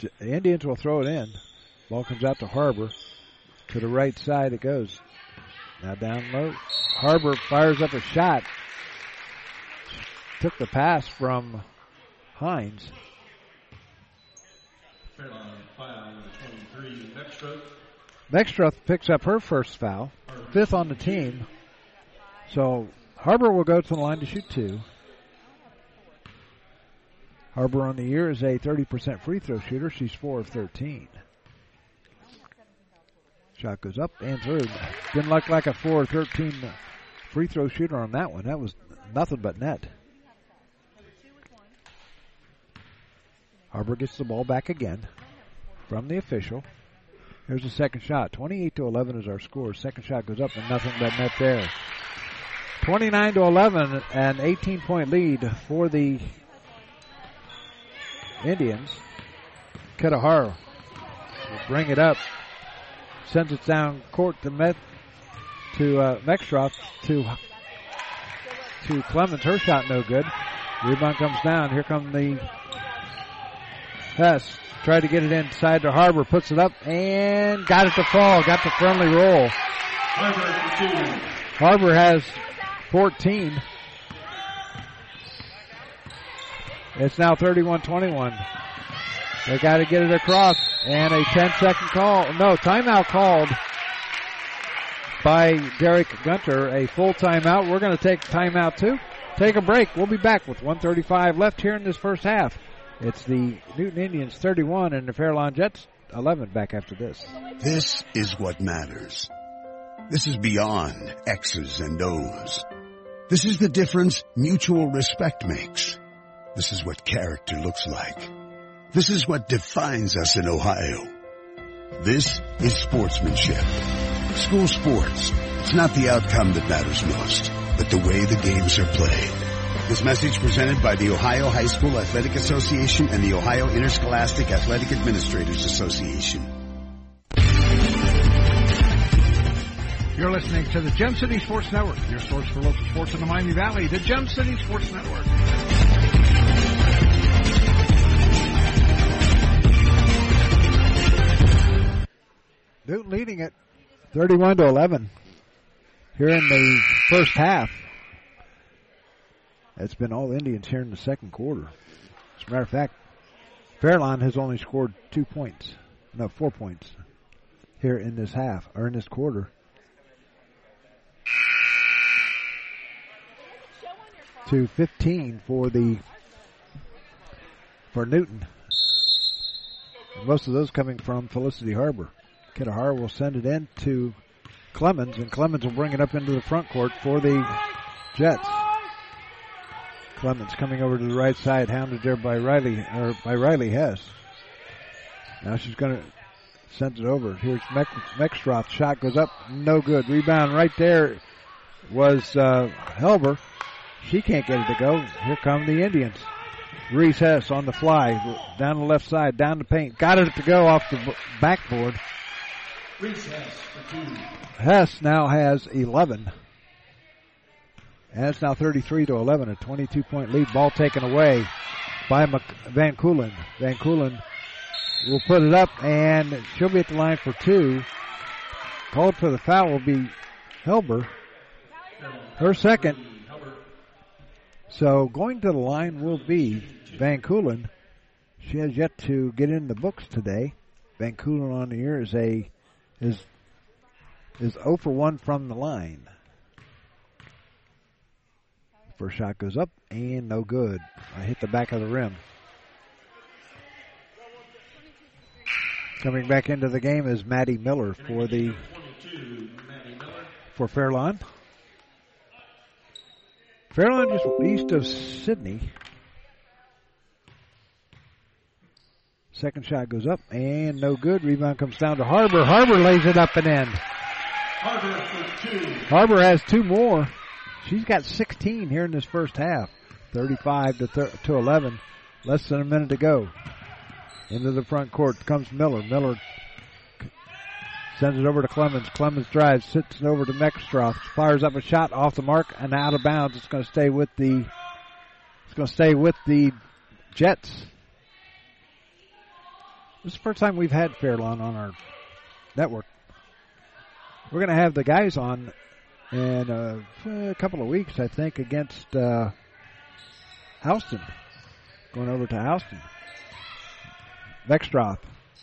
The Indians will throw it in. Ball comes out to Harbor. To the right side it goes. Now down low. Harbor fires up a shot. Took the pass from Hines. Meckstroth picks up her first foul, fifth on the team. So Harbor will go to the line to shoot two. Harbor on the year is a 30% free throw shooter. She's 4 of 13. Shot goes up and through. Didn't look like a 4-13 free throw shooter on that one. That was nothing but net. Harbor gets the ball back again from the official. Here's the second shot. 28-11 is our score. Second shot goes up and nothing but net there. 29-11, an 18-point lead for the Indians. Kitahara will bring it up. Sends it down court to Meckstroth to Clemens. Her shot no good. Rebound comes down. Here come the Hess. Tried to get it inside to Harbor. Puts it up and got it to fall. Got the friendly roll. Harbor has 14. It's now 31-21. They got to get it across. And a 10-second call. No, timeout called by Derek Gunter. A full timeout. We're going to take timeout, too. Take a break. We'll be back with 1:35 left here in this first half. It's the Newton Indians 31 and the Fairlawn Jets 11 back after this. This is what matters. This is beyond X's and O's. This is the difference mutual respect makes. This is what character looks like. This is what defines us in Ohio. This is sportsmanship. School sports. It's not the outcome that matters most, but the way the games are played. This message presented by the Ohio High School Athletic Association and the Ohio Interscholastic Athletic Administrators Association. You're listening to the Gem City Sports Network, your source for local sports in the Miami Valley, the Gem City Sports Network. Newton leading it 31-11 here in the first half. It's been all Indians here in the second quarter. As a matter of fact, Fairlawn has only scored 4 points here in this half, or in this quarter. 2:15 for Newton. And most of those coming from Felicity Harbor. Kitahara will send it in to Clemens, and Clemens will bring it up into the front court for the Jets. Clemens coming over to the right side, hounded there by Riley Hess. Now she's going to send it over. Here's Meckstroth. Shot goes up, no good. Rebound right there was Helber. She can't get it to go. Here come the Indians. Reese Hess on the fly, down the left side, down the paint. Got it to go off the backboard. Reese Hess for 2. Hess now has 11. And it's now 33-11, a 22-point lead. Ball taken away by Van Culen. Van Culen will put it up, and she'll be at the line for 2. Called for the foul will be Helber. Her second. So going to the line will be Van Culen. She has yet to get in the books today. Van Culen on the year is 0 for 1 from the line. First shot goes up and no good. I hit the back of the rim. Coming back into the game is Maddie Miller for Fairlawn. Fairlawn just east of Sydney. Second shot goes up and no good. Rebound comes down to Harbor. Harbor lays it up and in. Harbor has 2 more. She's got 16 here in this first half. 35-11. Less than a minute to go. Into the front court comes Miller. Miller sends it over to Clemens. Clemens drives, sits it over to Meckstroth. Fires up a shot off the mark and out of bounds. It's going to stay with the Jets. This is the first time we've had Fairlawn on our network. We're going to have the guys on in a couple of weeks, I think, against Houston. Going over to Houston. Meckstroth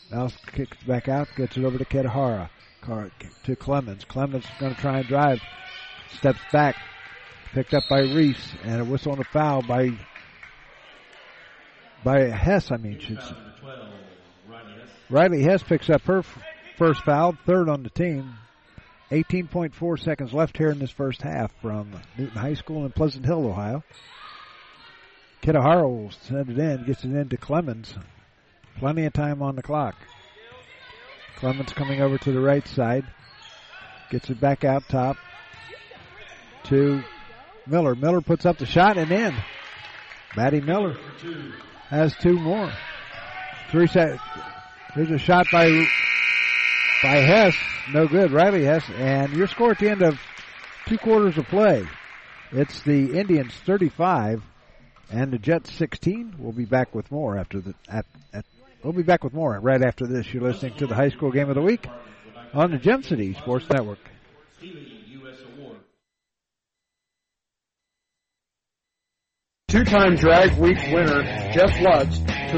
now kicks back out, gets it over to Kitahara, to Clemens. Clemens is going to try and drive. Steps back, picked up by Reese, and a whistle and a foul by Hess. Riley Hess picks up her First foul, third on the team. 18.4 seconds left here in this first half from Newton High School in Pleasant Hill, Ohio. Kitahara will send it in, gets it in to Clemens. Plenty of time on the clock. Clemens coming over to the right side. Gets it back out top to Miller. Miller puts up the shot and in. Maddie Miller has two more. 3 seconds. Here's a shot by Hess. No good. Riley Hess. And your score at the end of two quarters of play. It's the Indians 35 and the Jets 16. We'll be back with more after the we'll be back with more right after this. You're listening to the High School Game of the Week on the Gem City Sports Network. Two-time drag week winner Jeff Lutz to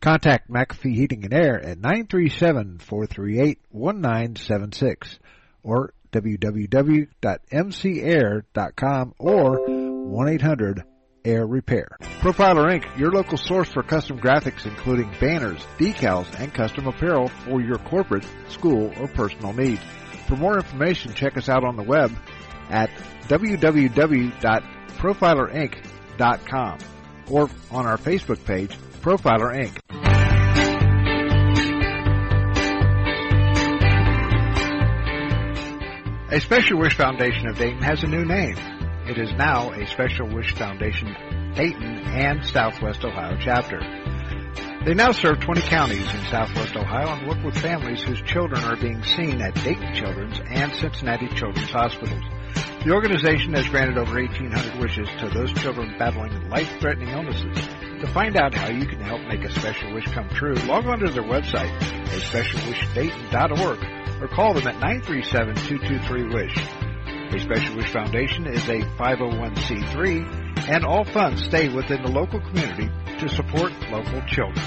Contact McAfee Heating and Air at 937-438-1976 or www.mcair.com or 1-800-AIR-REPAIR. Profiler Inc., your local source for custom graphics including banners, decals, and custom apparel for your corporate, school, or personal needs. For more information, check us out on the web at www.profilerinc.com or on our Facebook page, Profiler Inc. A Special Wish Foundation of Dayton has a new name. It is now a Special Wish Foundation Dayton and Southwest Ohio chapter. They now serve 20 counties in Southwest Ohio and work with families whose children are being seen at Dayton Children's and Cincinnati Children's Hospitals. The organization has granted over 1,800 wishes to those children battling life-threatening illnesses. To find out how you can help make a special wish come true, log on to their website at specialwishdayton.org or call them at 937-223-WISH. The Special Wish Foundation is a 501c3 and all funds stay within the local community to support local children.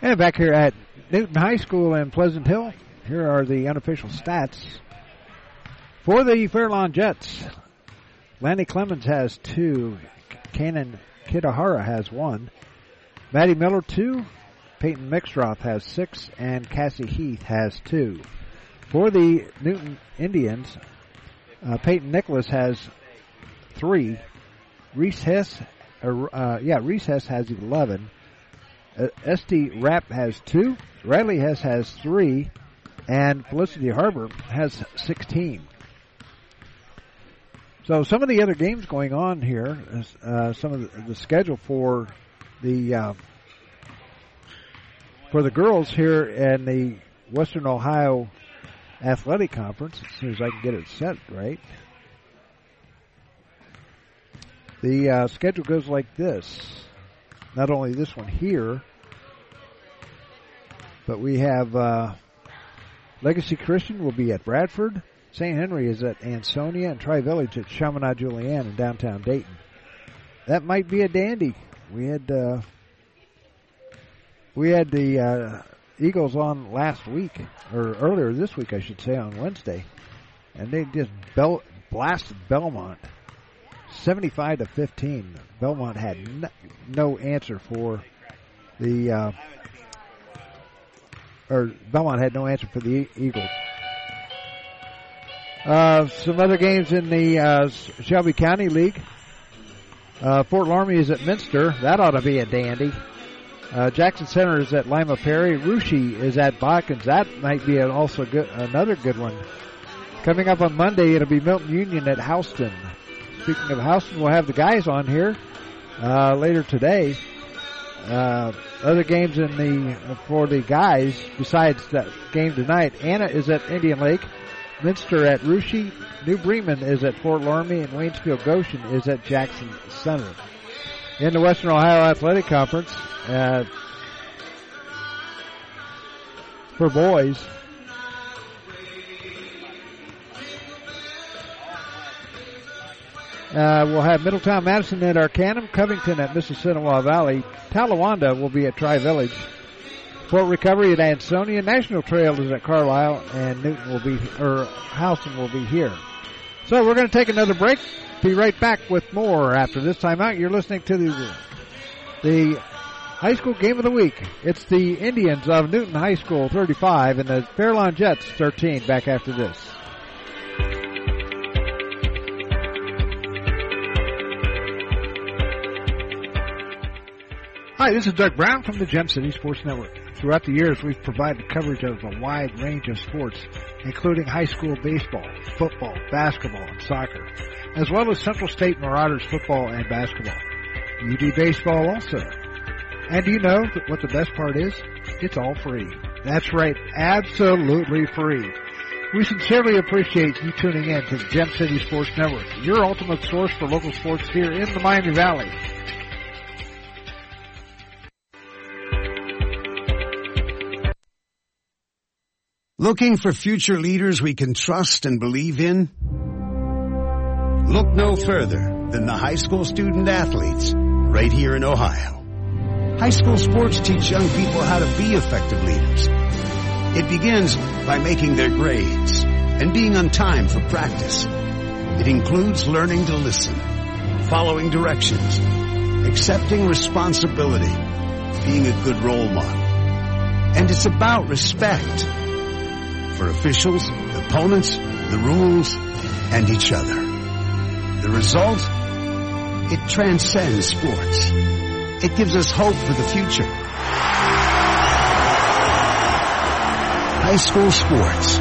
And back here at Newton High School in Pleasant Hill, here are the unofficial stats for the Fairlawn Jets. Lanny Clemens has two. Kanan Kitahara has one. Maddie Miller, two. Peyton Meckstroth has six. And Cassie Heath has two. For the Newton Indians, Peyton Nicholas has three. Reese Hess has 11. Esti Rapp has two, Riley Hess has three, and Felicity Harbor has 16. So some of the other games going on here, some of the schedule for the girls here in the Western Ohio Athletic Conference, as soon as I can get it set right. The schedule goes like this. Not only this one here, but we have Legacy Christian will be at Bradford. St. Henry is at Ansonia, and Tri Village at Chaminade Julianne in downtown Dayton. That might be a dandy. We had We had the Eagles on last week, or earlier this week, I should say, on Wednesday. And they just blasted Belmont 75-15. Belmont had no answer for the, or Belmont had no answer for the Eagles. Some other games in the Shelby County League. Fort Laramie is at Minster. That ought to be a dandy. Jackson Center is at Lima Perry. Rushi is at Botkins. That might be another good one. Coming up on Monday, it'll be Milton Union at Houston. Speaking of Houston, we'll have the guys on here later today. Other games in for the guys besides that game tonight. Anna is at Indian Lake. Minster at Rushi. New Bremen is at Fort Laramie. And Waynesfield Goshen is at Jackson Center. In the Western Ohio Athletic Conference, for boys, we'll have Middletown Madison at Arcanum, Covington at Mississinewa Valley, Talawanda will be at Tri Village, Fort Recovery at Ansonia, National Trail is at Carlisle, and Houston will be here. So we're going to take another break. Be right back with more after this timeout. You're listening to the High School Game of the Week. It's the Indians of Newton High School 35 and the Fairlawn Jets 13. Back after this. Hi, this is Doug Brown from the Gem City Sports Network. Throughout the years, we've provided coverage of a wide range of sports, including high school baseball, football, basketball, and soccer, as well as Central State Marauders football and basketball. UD baseball also. And do you know what the best part is? It's all free. That's right, absolutely free. We sincerely appreciate you tuning in to the Gem City Sports Network, your ultimate source for local sports here in the Miami Valley. Looking for future leaders we can trust and believe in? Look no further than the high school student athletes right here in Ohio. High school sports teach young people how to be effective leaders. It begins by making their grades and being on time for practice. It includes learning to listen, following directions, accepting responsibility, being a good role model. And it's about respect. For officials, opponents, the rules, and each other. The result? It transcends sports. It gives us hope for the future. High school sports.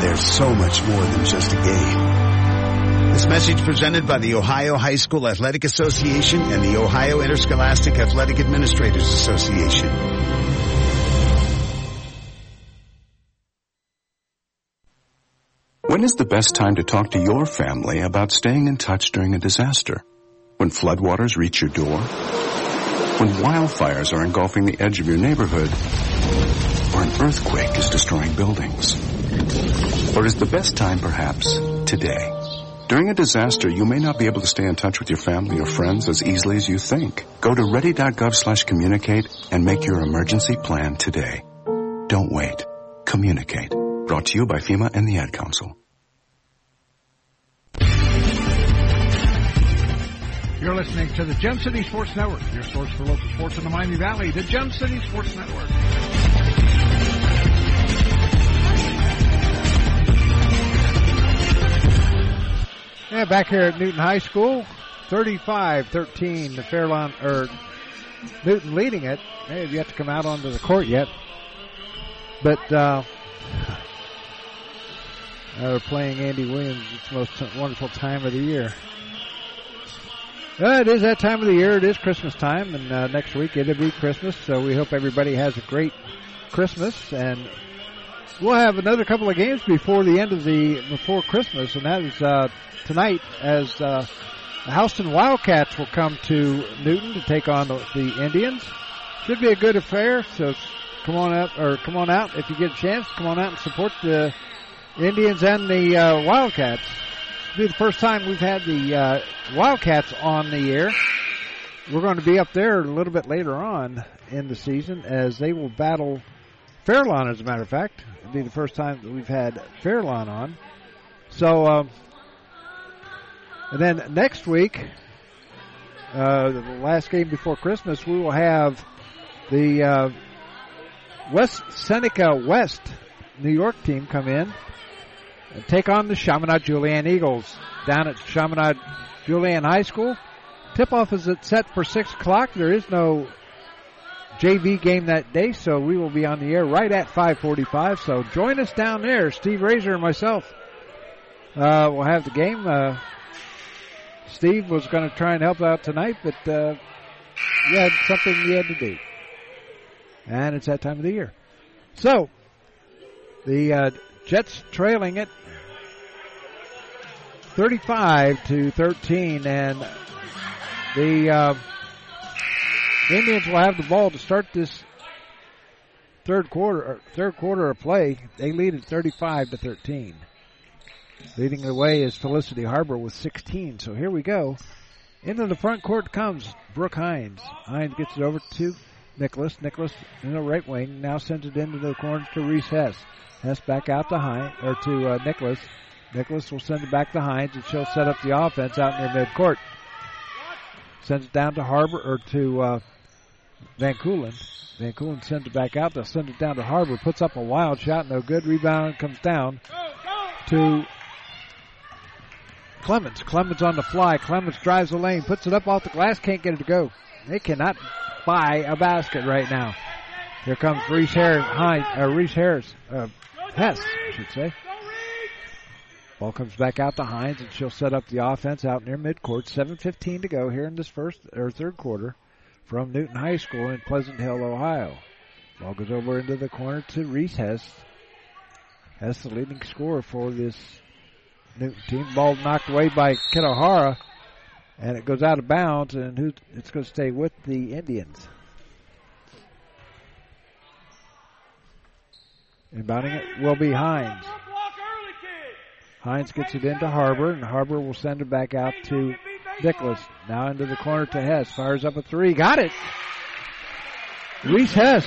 They're so much more than just a game. This message presented by the Ohio High School Athletic Association and the Ohio Interscholastic Athletic Administrators Association. When is the best time to talk to your family about staying in touch during a disaster? When floodwaters reach your door? When wildfires are engulfing the edge of your neighborhood? Or an earthquake is destroying buildings? Or is the best time perhaps today? During a disaster, you may not be able to stay in touch with your family or friends as easily as you think. Go to ready.gov/communicate and make your emergency plan today. Don't wait. Communicate. Brought to you by FEMA and the Ad Council. You're listening to the Gem City Sports Network, your source for local sports in the Miami Valley, the Gem City Sports Network. Yeah, back here at Newton High School, 35-13, the Fairlawn, Newton leading it. They have yet to come out onto the court yet. But they're playing Andy Williams. It's the most wonderful time of the year. It is that time of the year. It is Christmas time, and next week it'll be Christmas. So we hope everybody has a great Christmas, and we'll have another couple of games before the end of before Christmas, and that is tonight as the Houston Wildcats will come to Newton to take on the Indians. Should be a good affair. So come on out if you get a chance. Come on out and support the Indians and the Wildcats. It'll be the first time we've had the Wildcats on the air. We're going to be up there a little bit later on in the season as they will battle Fairlawn, as a matter of fact. It'll be the first time that we've had Fairlawn on. So, and then next week, the last game before Christmas, we will have the West Seneca West New York team come in and take on the Chaminade Julian Eagles down at Chaminade Julian High School. Tip-off is set for 6 o'clock. There is no JV game that day, so we will be on the air right at 5:45. So join us down there. Steve Razor and myself will have the game. Steve was going to try and help out tonight, but you had something you had to do. And it's that time of the year. So the Jets trailing it 35-13, and the Indians will have the ball to start this third quarter of play. They lead at 35-13. Leading the way is Felicity Harbor with 16. So here we go. Into the front court comes Brooke Hines. Hines gets it over to Nicholas. Nicholas in the right wing now sends it into the corner to Reese Hess. Hess back out to Hines, or to Nicholas. Nicholas will send it back to Hines, and she'll set up the offense out near midcourt. Sends it down to Harbor, or to Van Culen. Van Culen sends it back out. They'll send it down to Harbor. Puts up a wild shot. No good. Rebound comes down to Clemens. Clemens on the fly. Clemens drives the lane. Puts it up off the glass. Can't get it to go. They cannot buy a basket right now. Here comes Reese Harris. Hess, I should say. Ball comes back out to Hines, and she'll set up the offense out near midcourt. 7:15 to go here in this third quarter from Newton High School in Pleasant Hill, Ohio. Ball goes over into the corner to Reese Hess. Hess, the leading scorer for this Newton team. Ball knocked away by Kitahara, and it goes out of bounds, and it's going to stay with the Indians. Inbounding it will be Hines. Hines gets it into Harbor, and Harbor will send it back out to Nicholas. Now into the corner to Hess. Fires up a three. Got it! Reese Hess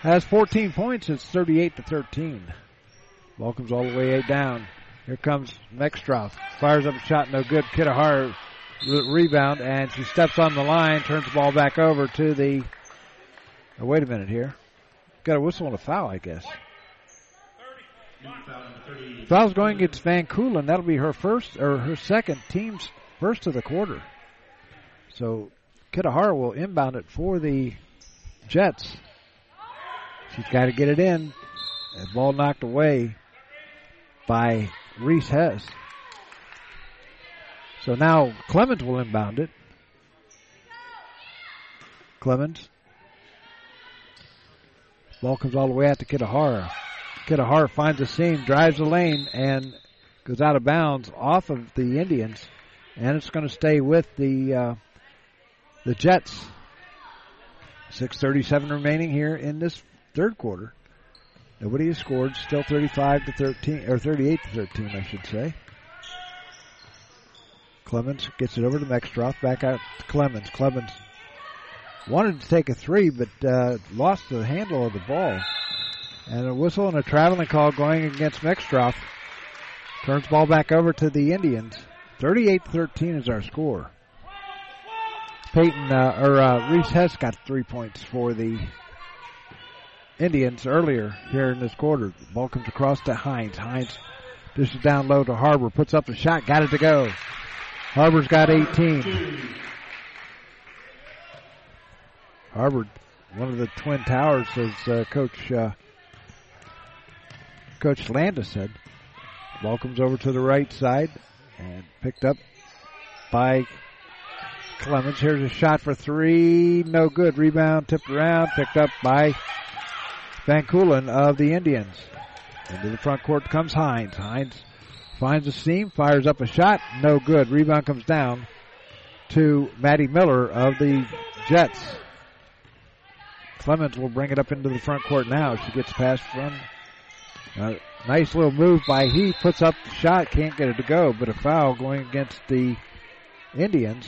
has 14 points. It's 38-13. Ball comes all the way down. Here comes Meckstroth. Fires up a shot. No good. Kitahara rebound, and she steps on the line. Turns the ball back over to the... Oh, wait a minute here. Got a whistle and a foul, I guess. Foul's going against Van Culen. That'll be her first, or her second, team's first of the quarter. So Kitahara will inbound it for the Jets. She's got to get it in. And ball knocked away by Reese Hess. So now Clemens will inbound it. Clemens. Ball comes all the way out to Kitahara. Kitahara finds a seam, drives the lane, and goes out of bounds off of the Indians. And it's going to stay with the Jets. 6:37 remaining here in this third quarter. Nobody has scored. Still 35-13, or 38-13, I should say. Clemens gets it over to Meckstroth. Back out to Clemens. Clemens wanted to take a three, but lost the handle of the ball. And a whistle and a traveling call going against Meckstroth. Turns ball back over to the Indians. 38-13 is our score. Peyton, Reese Hess got 3 points for the Indians earlier here in this quarter. Ball comes across to Hines. Hines dishes down low to Harbor. Puts up a shot. Got it to go. Harbor's got 18. Harbor, one of the Twin Towers, as Coach Landis said. Ball comes over to the right side and picked up by Clemens. Here's a shot for three. No good. Rebound tipped around. Picked up by Van Culen of the Indians. Into the front court comes Hines. Hines finds a seam, fires up a shot. No good. Rebound comes down to Maddie Miller of the Jets. Clemens will bring it up into the front court now. She gets past from... nice little move by Heath. Puts up the shot. Can't get it to go. But a foul going against the Indians.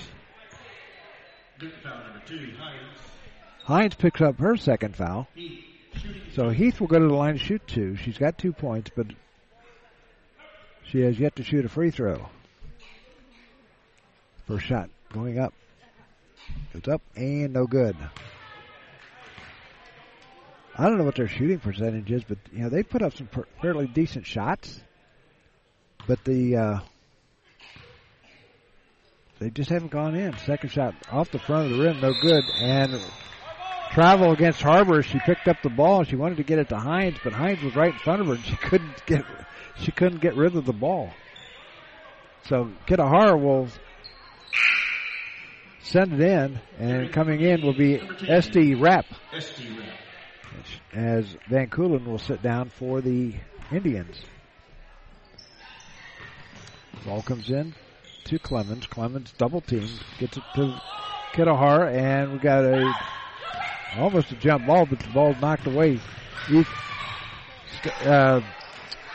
Good foul number two, Hines. Hines picks up her second foul. Heath. So Heath will go to the line to shoot two. She's got 2 points, but she has yet to shoot a free throw. First shot going up. It's up and no good. I don't know what their shooting percentage is, but you know they put up some fairly decent shots, but they just haven't gone in. Second shot off the front of the rim, no good. And travel against Harbor. She picked up the ball. She wanted to get it to Hines, but Hines was right in front of her, and she couldn't get rid of the ball. So Kitahara will send it in, and coming in will be Esti Rapp. As Van Culen will sit down for the Indians. Ball comes in to Clemens. Clemens double teamed, gets it to Kitahara, and we got almost a jump ball, but the ball knocked away.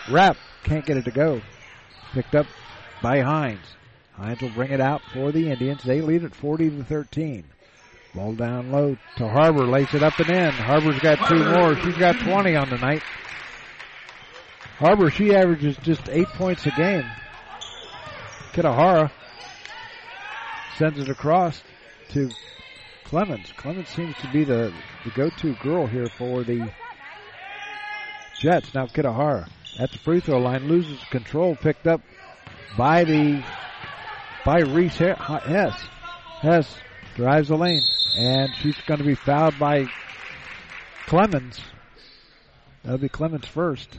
Rapp can't get it to go. Picked up by Hines. Hines will bring it out for the Indians. They lead at 40-13. Ball down low to Harbor. Lays it up and in. Harbor's got two more. She's got 20 on the night. Harbor, she averages just 8 points a game. Kitahara sends it across to Clemens. Clemens seems to be the go-to girl here for the Jets. Now Kitahara at the free throw line loses control. Picked up by Reese Hess. Hess drives the lane. And she's going to be fouled by Clemens. That'll be Clemens' first.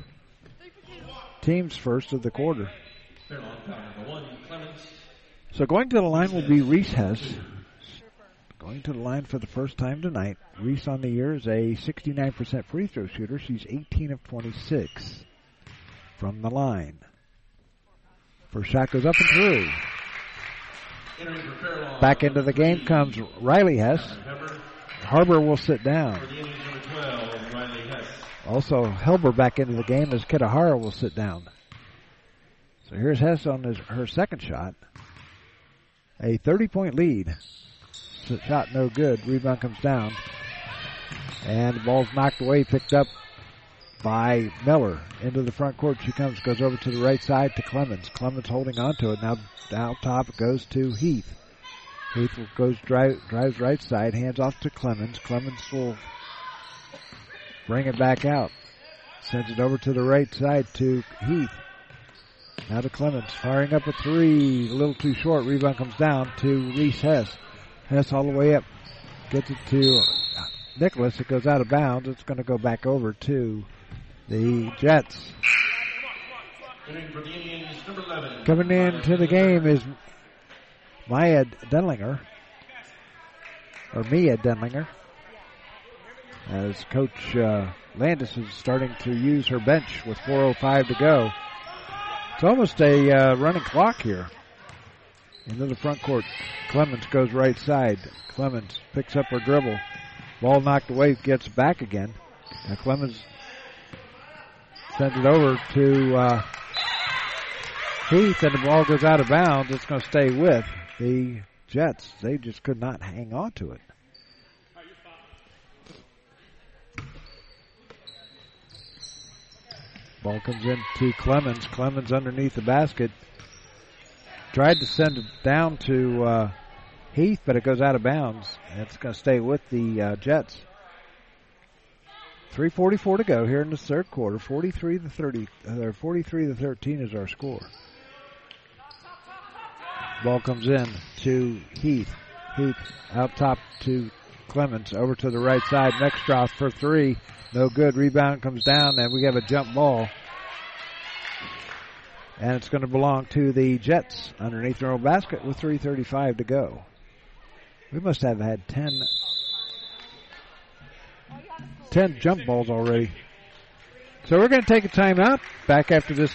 Team's first of the quarter. So going to the line will be Reese Hess. Going to the line for the first time tonight. Reese on the year is a 69% free throw shooter. She's 18 of 26 from the line. First shot goes up and through. Back into the game comes Riley Hess. Harbor will sit down. Also, Helber back into the game as Kitahara will sit down. So here's Hess on her second shot. A 30-point lead. Shot no good. Rebound comes down. And the ball's knocked away, picked up by Miller. Into the front court she comes, goes over to the right side to Clemens. Clemens holding on to it. Now out top it goes to Heath. Heath goes drives right side, hands off to Clemens. Clemens will bring it back out. Sends it over to the right side to Heath. Now to Clemens, firing up a three. A little too short. Rebound comes down to Reese Hess. Hess all the way up. Gets it to Nicholas. It goes out of bounds. It's going to go back over to the Jets. For the Indians, number 11. Coming into the game is Mia Denlinger. As Coach Landis is starting to use her bench with 4:05 to go. It's almost a running clock here. Into the front court. Clemens goes right side. Clemens picks up her dribble. Ball knocked away, gets back again. Now Clemens sends it over to Heath, and the ball goes out of bounds. It's going to stay with the Jets. They just could not hang on to it. Ball comes in to Clemens. Clemens underneath the basket. Tried to send it down to Heath, but it goes out of bounds. It's going to stay with the Jets. 3:44 to go here in the third quarter. 43 to 13 is our score. Ball comes in to Heath. Heath out top to Clemens. Over to the right side. Meckstroth for three. No good. Rebound comes down, and we have a jump ball. And it's going to belong to the Jets underneath their own basket with 3:35 to go. We must have had 10 jump balls already. So we're going to take a timeout. Back after this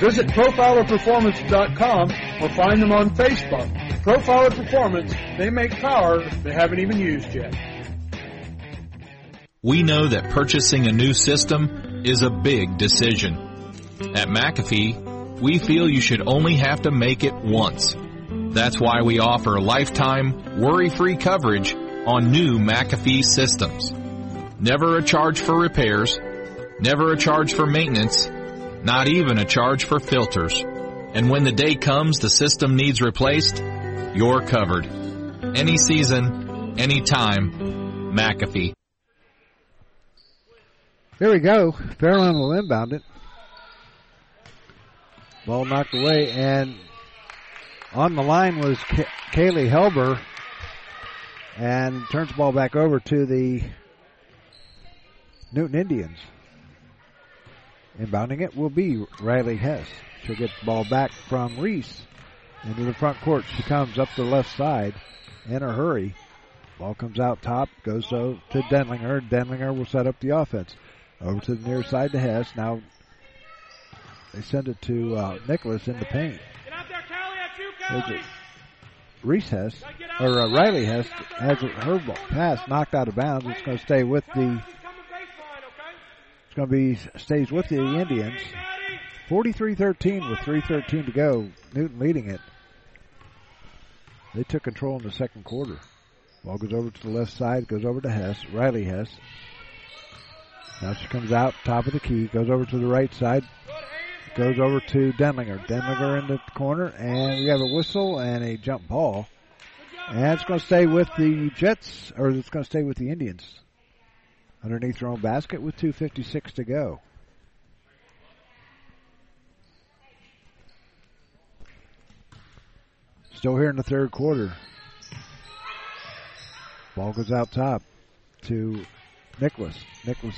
visit profilerperformance.com or find them on Facebook. Profiler Performance, they make power they haven't even used yet. We know that purchasing a new system is a big decision. At McAfee, we feel you should only have to make it once. That's why we offer lifetime, worry-free coverage on new McAfee systems. Never a charge for repairs, never a charge for maintenance, not even a charge for filters. And when the day comes the system needs replaced, you're covered. Any season, any time, McAfee. Here we go. Fairland will inbound it. Ball knocked away, and on the line was Kaylee Helber, and turns the ball back over to the Newton Indians. Inbounding it will be Riley Hess. She'll get the ball back from Reese. Into the front court she comes up the left side in a hurry. Ball comes out top, goes to Denlinger. Denlinger will set up the offense. Over to the near side to Hess. Now they send it to Nicholas in the paint. Get out there, Callie, that's you, Callie. Reese Hess, or Riley Hess, has her pass knocked out of bounds. It's going to stay with the... Going to be stays with the Indians. 43-13 with 3:13 to go. Newton leading it. They took control in the second quarter. Ball goes over to the left side, goes over to Hess, Riley Hess. Now she comes out top of the key, goes over to the right side, goes over to Denlinger. Denlinger in the corner, and we have a whistle and a jump ball. And it's going to stay with the Jets, or it's going to stay with the Indians. Underneath their own basket with 2:56 to go. Still here in the third quarter. Ball goes out top to Nicholas. Nicholas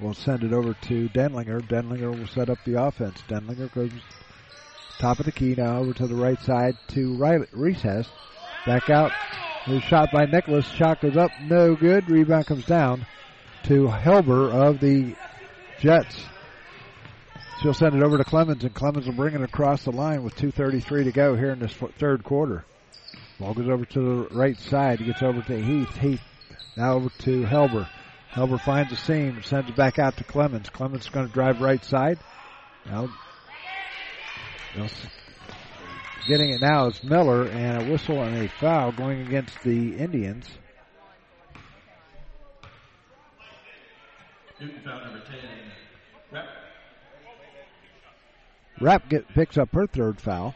will send it over to Denlinger. Denlinger will set up the offense. Denlinger goes top of the key now over to the right side to Reese Hess. Back out. His shot by Nicholas. Shot goes up. No good. Rebound comes down to Helber of the Jets. She'll send it over to Clemens, and Clemens will bring it across the line with 2:33 to go here in this third quarter. Ball goes over to the right side. He gets over to Heath. Heath now over to Helber. Helber finds a seam, sends it back out to Clemens. Clemens is going to drive right side. Now, getting it now is Miller, and a whistle and a foul going against the Indians. Foul number 10. Rapp picks up her third foul.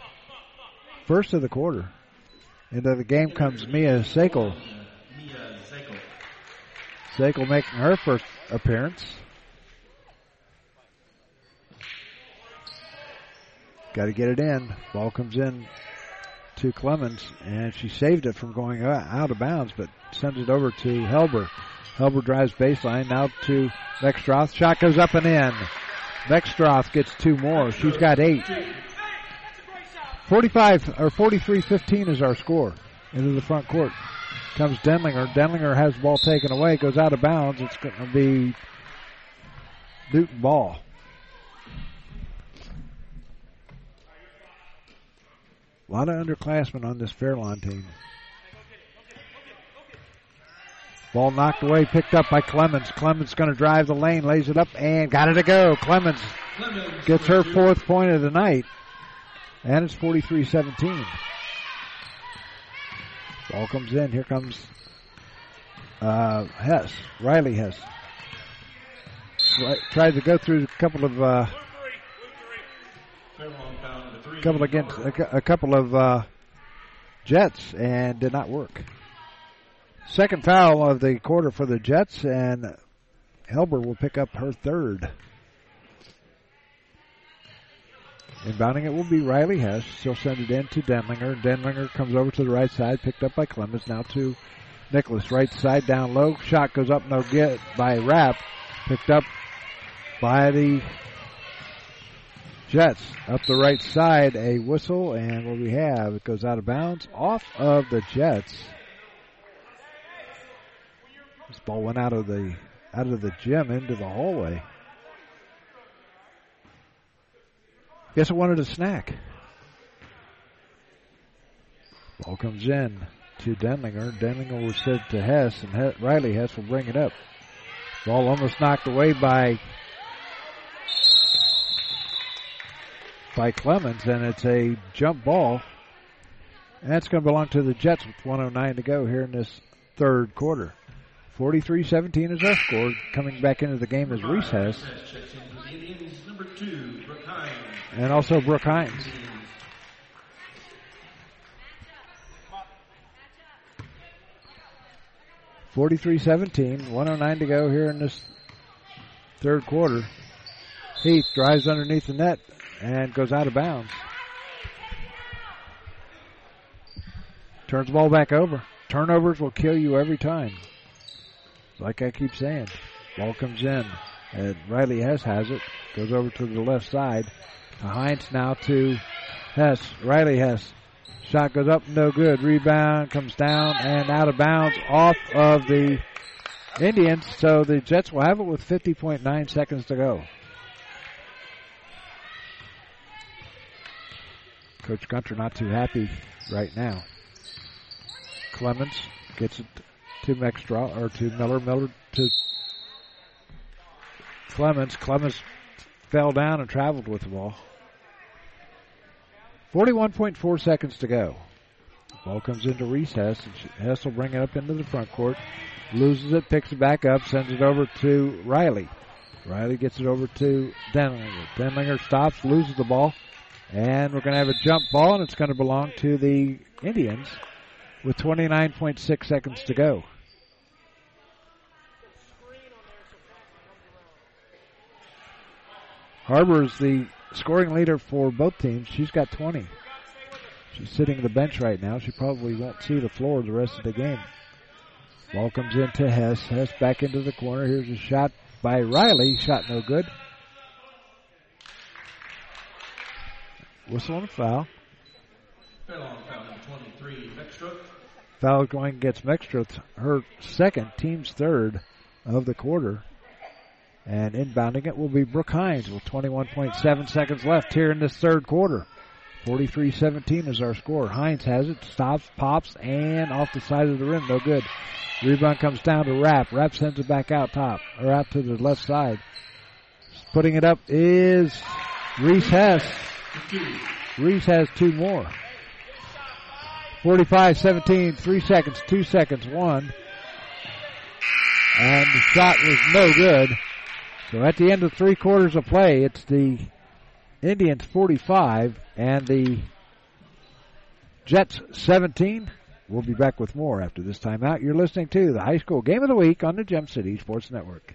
First of the quarter. Into the game comes Mia Sakel. Sakel making her first appearance. Got to get it in. Ball comes in to Clemens, and she saved it from going out of bounds, but sends it over to Helber. Helber drives baseline now to Meckstroth. Shot goes up and in. Meckstroth gets two more. She's got eight. 43-15 is our score. Into the front court comes Denlinger. Denlinger has the ball taken away. Goes out of bounds. It's going to be Newton ball. A lot of underclassmen on this Fairlawn team. Ball knocked away, picked up by Clemens. Clemens going to drive the lane, lays it up, and got it to go. Clemens gets her fourth point of the night, and it's 43-17. Ball comes in. Here comes Hess, Riley Hess. Tried to go through a couple of... Jets and did not work. Second foul of the quarter for the Jets, and Helber will pick up her third. Inbounding it will be Riley Hess. She'll send it in to Denlinger. Denlinger comes over to the right side, picked up by Clemens. Now to Nicholas, right side, down low. Shot goes up, no get by Rapp. Picked up by the Jets. Up the right side, a whistle, and what we have, it goes out of bounds off of the Jets. This ball went out of the gym into the hallway. Guess it wanted a snack. Ball comes in to Denlinger. Denlinger was sent to Hess, and Riley Hess will bring it up. Ball almost knocked away by Clemens, and it's a jump ball. And that's going to belong to the Jets with 1:09 to go here in this third quarter. 43-17 is our score. Coming back into the game is Reese Hess. And also Brooke Hines. Match up. 43-17, 1:09 to go here in this third quarter. Heath drives underneath the net and goes out of bounds. Turns the ball back over. Turnovers will kill you every time. Like I keep saying, ball comes in, and Riley Hess has it. Goes over to the left side. Hines now to Hess. Riley Hess. Shot goes up, no good. Rebound comes down and out of bounds off of the Indians. So the Jets will have it with 50.9 seconds to go. Coach Gunter not too happy right now. Clemens gets it to Meckstroth, or to Miller. Miller to Clemens. Clemens fell down and traveled with the ball. 41.4 seconds to go. Ball comes into Reese Hess. Hess will bring it up into the front court. Loses it, picks it back up, sends it over to Riley. Riley gets it over to Denlinger. Denlinger stops, loses the ball, and we're going to have a jump ball, and it's going to belong to the Indians with 29.6 seconds to go. Harbor is the scoring leader for both teams. She's got 20. She's sitting on the bench right now. She probably won't see the floor the rest of the game. Ball comes in to Hess. Hess back into the corner. Here's a shot by Riley. Shot no good. Whistle on a foul. Foul going against Meckstroth, her second, team's third of the quarter. And inbounding it will be Brooke Hines with 21.7 seconds left here in this third quarter. 43-17 is our score. Hines has it, stops, pops, and off the side of the rim. No good. Rebound comes down to Rapp. Rapp sends it back out top, or out to the left side. Putting it up is Reese Hess. Reese has two more. 45-17, 3 seconds, 2 seconds, one. And the shot was no good. So at the end of three quarters of play, it's the Indians 45 and the Jets 17. We'll be back with more after this timeout. You're listening to the High School Game of the Week on the Gem City Sports Network.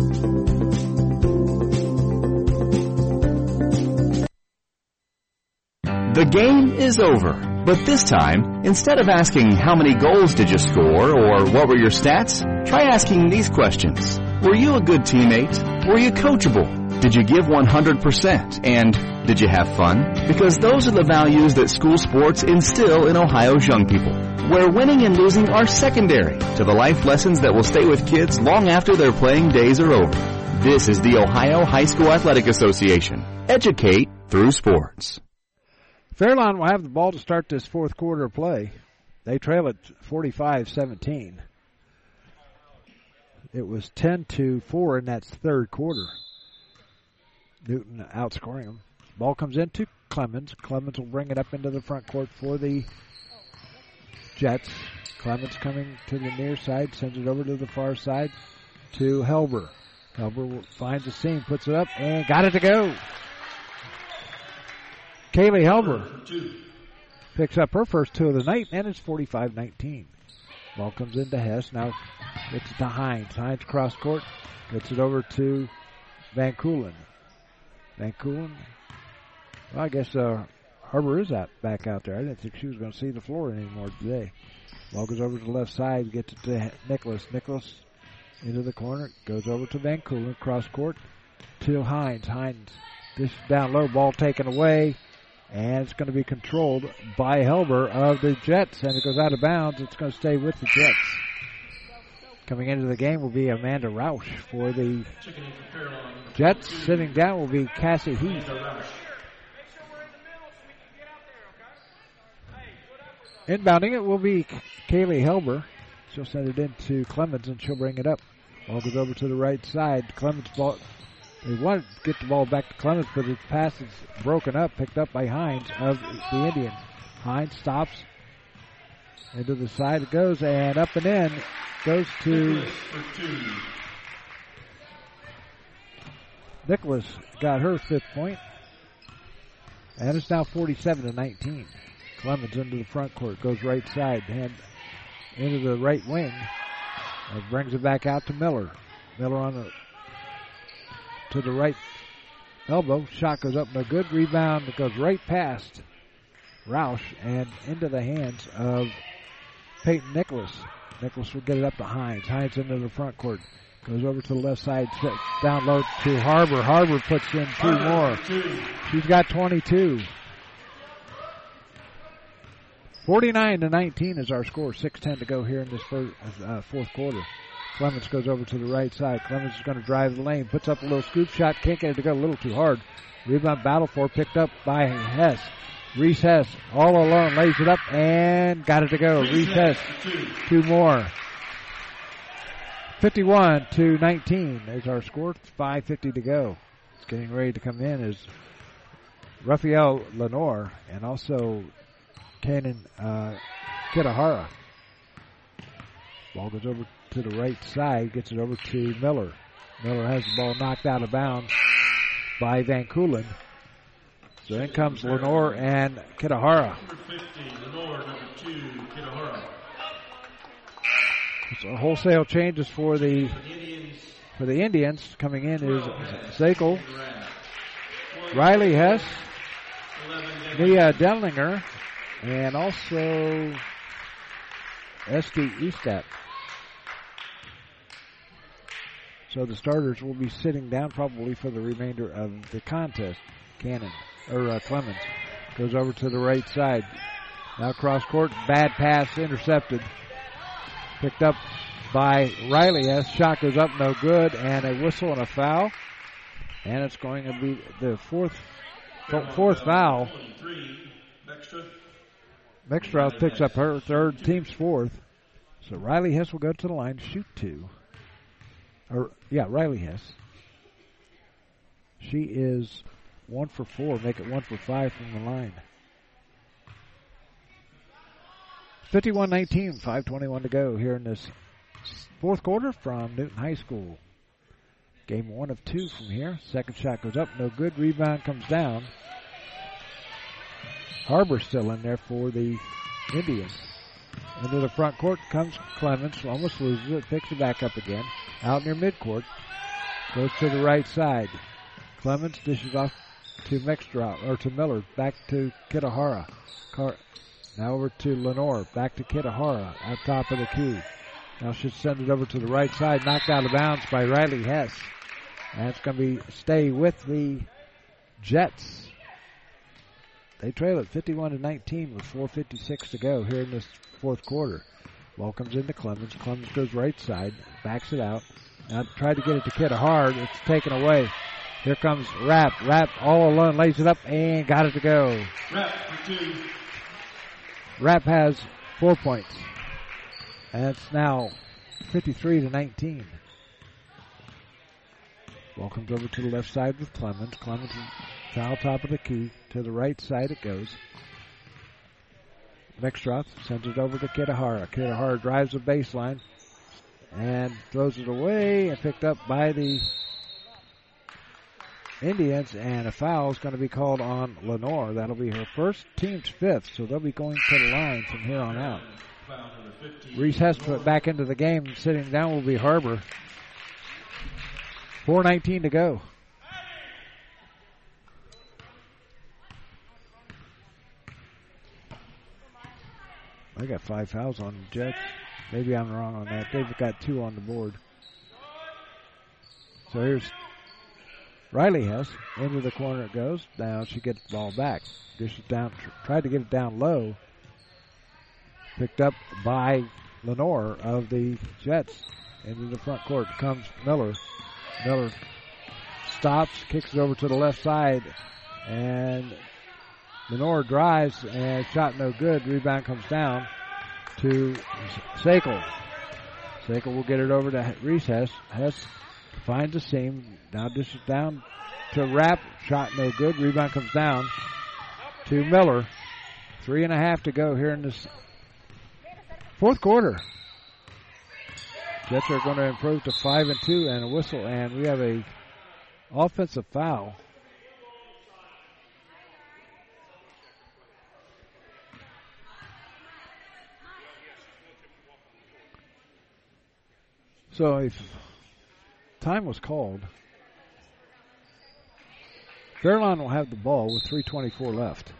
The game is over, but this time, instead of asking how many goals did you score or what were your stats, try asking these questions. Were you a good teammate? Were you coachable? Did you give 100%? And did you have fun? Because those are the values that school sports instill in Ohio's young people, where winning and losing are secondary to the life lessons that will stay with kids long after their playing days are over. This is the Ohio High School Athletic Association. Educate through sports. Fairlawn will have the ball to start this fourth quarter of play. They trail at 45-17. It was 10-4 in that third quarter. Newton outscoring them. Ball comes in to Clemens. Clemens will bring it up into the front court for the Jets. Clemens coming to the near side, sends it over to the far side to Helber. Helber finds a seam, puts it up, and got it to go. Kaylee Helber picks up her first two of the night, and it's 45-19. Ball comes into Hess. Now it's to Hines. Hines cross court. Gets it over to Van Culen. Van Culen. Well, I guess Harbor is out back out there. I didn't think she was going to see the floor anymore today. Ball goes over to the left side. Gets it to Nicholas. Nicholas into the corner. Goes over to Van Culen. Cross court to Hines. Hines dishes down low. Ball taken away. And it's going to be controlled by Helber of the Jets. And it goes out of bounds. It's going to stay with the Jets. Coming into the game will be Amanda Roush for the Jets. Sitting down will be Cassie Heath. Inbounding it will be Kaylee Helber. She'll send it into Clemens, and she'll bring it up. Ball goes over to the right side. Clemens ball. They want to get the ball back to Clemens, but his pass is broken up, picked up by Hines of the Indians. Hines stops. Into the side it goes, and up and in goes to Nicholas. Got her fifth point. And it's now 47-19. Clemens into the front court, goes right side, hand into the right wing. And brings it back out to Miller. Miller on the to the right elbow. Shot goes up, no good. Rebound that goes right past Roush and into the hands of Peyton Nicholas. Nicholas will get it up to Hines. Hines into the front court. Goes over to the left side. Down low to Harbor. Harbor puts in two more. She's got 22. 49-19 is our score. 6:10 to go here in this fourth quarter. Clemens goes over to the right side. Clemens is going to drive the lane. Puts up a little scoop shot. Can't get it to go a little too hard. Rebound battle for picked up by Hess. Reese Hess all alone. Lays it up and got it to go. Reese Hess, two more. 51-19 is our score. 5:50 to go. Getting ready to come in is Rafael Lenore and also Kanan Kitahara. Ball goes over to the right side, gets it over to Miller. Miller has the ball knocked out of bounds by Van Culen. So in comes Lenore and Kitahara. Number 15, Lenore, number 2, Kitahara. So wholesale changes for the Indians. Coming in is Sakel, Riley Hess, Mia Denlinger, and also Esti Eastat. So the starters will be sitting down probably for the remainder of the contest. Clemens goes over to the right side. Now cross court, bad pass, intercepted. Picked up by Riley Hess. Shot goes up, no good, and a whistle and a foul. And it's going to be the fourth foul. Meckstroth picks up her third, team's fourth. So Riley Hess will go to the line, shoot two. Riley Hess. She is 1 for 4, make it 1 for 5 from the line. 51-19, 5:21 to go here in this fourth quarter from Newton High School. Game 1 of 2 from here. Second shot goes up, no good. Rebound comes down. Harbor still in there for the Indians. Into the front court comes Clemens, almost loses it, picks it back up again. Out near midcourt, goes to the right side. Clemens dishes off to Meckstroth, or to Miller, back to Kitahara. Now over to Lenore, back to Kitahara, out top of the key. Now should send it over to the right side, knocked out of bounds by Riley Hess. And it's going to be stay with the Jets. They trail it 51-19 with 4:56 to go here in this fourth quarter. Ball comes into Clemens. Clemens goes right side, backs it out. Now tried to get it to Kitahara. It's taken away. Here comes Rapp. Rapp all alone, lays it up, and got it to go. Rapp has 4 points. And it's now 53-19. Ball comes over to the left side with Clemens. Clemens Foul top of the key. To the right side it goes. Meckstroth sends it over to Kitahara. Kitahara drives the baseline and throws it away and picked up by the Indians, and a foul is going to be called on Lenore. That'll be her first, team's fifth, so they'll be going to the line from here on out. Reese Hess put back into the game. Sitting down will be Harbor. 4:19 to go. They got 5 fouls on the Jets. Maybe I'm wrong on that. They've got 2 on the board. So here's Riley Hess. Into the corner it goes. Now she gets the ball back. Dishes down. Tried to get it down low. Picked up by Lenore of the Jets. Into the front court comes Miller. Miller stops, kicks it over to the left side, and Lenore drives and shot no good. Rebound comes down to Sakel. Sakel will get it over to Reese Hess. Hess finds a seam. Now dishes down to Rapp. Shot no good. Rebound comes down to Miller. 3:30 to go here in this fourth quarter. Jets are going to improve to 5-2 and a whistle, and we have a offensive foul. So if time was called, Fairlawn will have the ball with 3:24 left.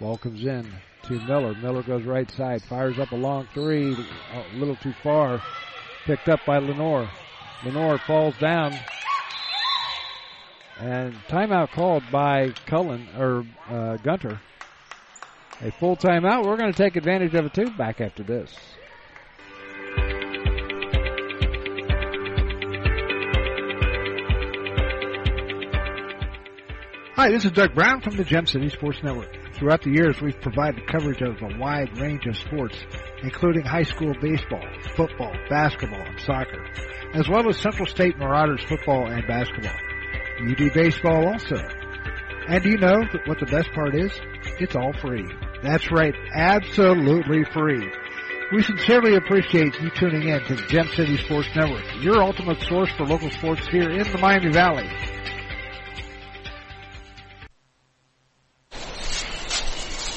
Ball comes in to Miller. Miller goes right side, fires up a long three, a little too far, picked up by Lenore. Lenore falls down, and timeout called by Gunter. A full timeout. We're going to take advantage of it too. Back after this. Hi, this is Doug Brown from the Gem City Sports Network. Throughout the years, we've provided coverage of a wide range of sports, including high school baseball, football, basketball, and soccer, as well as Central State Marauders football and basketball. UD baseball also. And do you know what the best part is? It's all free. That's right, absolutely free. We sincerely appreciate you tuning in to the Gem City Sports Network, your ultimate source for local sports here in the Miami Valley.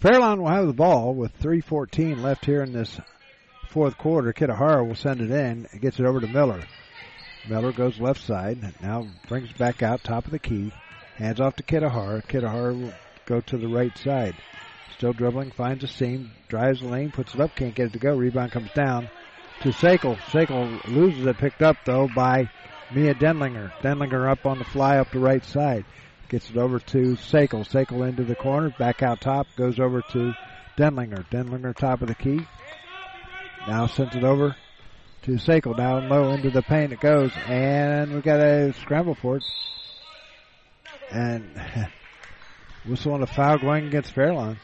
Fairlawn will have the ball with 3:14 left here in this fourth quarter. Kitahara will send it in and gets it over to Miller. Miller goes left side, now brings it back out, top of the key. Hands off to Kitahara. Kitahara will go to the right side. Still dribbling, finds a seam, drives the lane, puts it up, can't get it to go. Rebound comes down to Sakel. Sakel loses it, picked up, though, by Mia Denlinger. Denlinger up on the fly up the right side. Gets it over to Sakel. Sakel into the corner. Back out top. Goes over to Denlinger. Denlinger top of the key. Now sends it over to Sakel. Down low into the paint it goes. And we got a scramble for it. And whistle on a foul going against Fairlawn.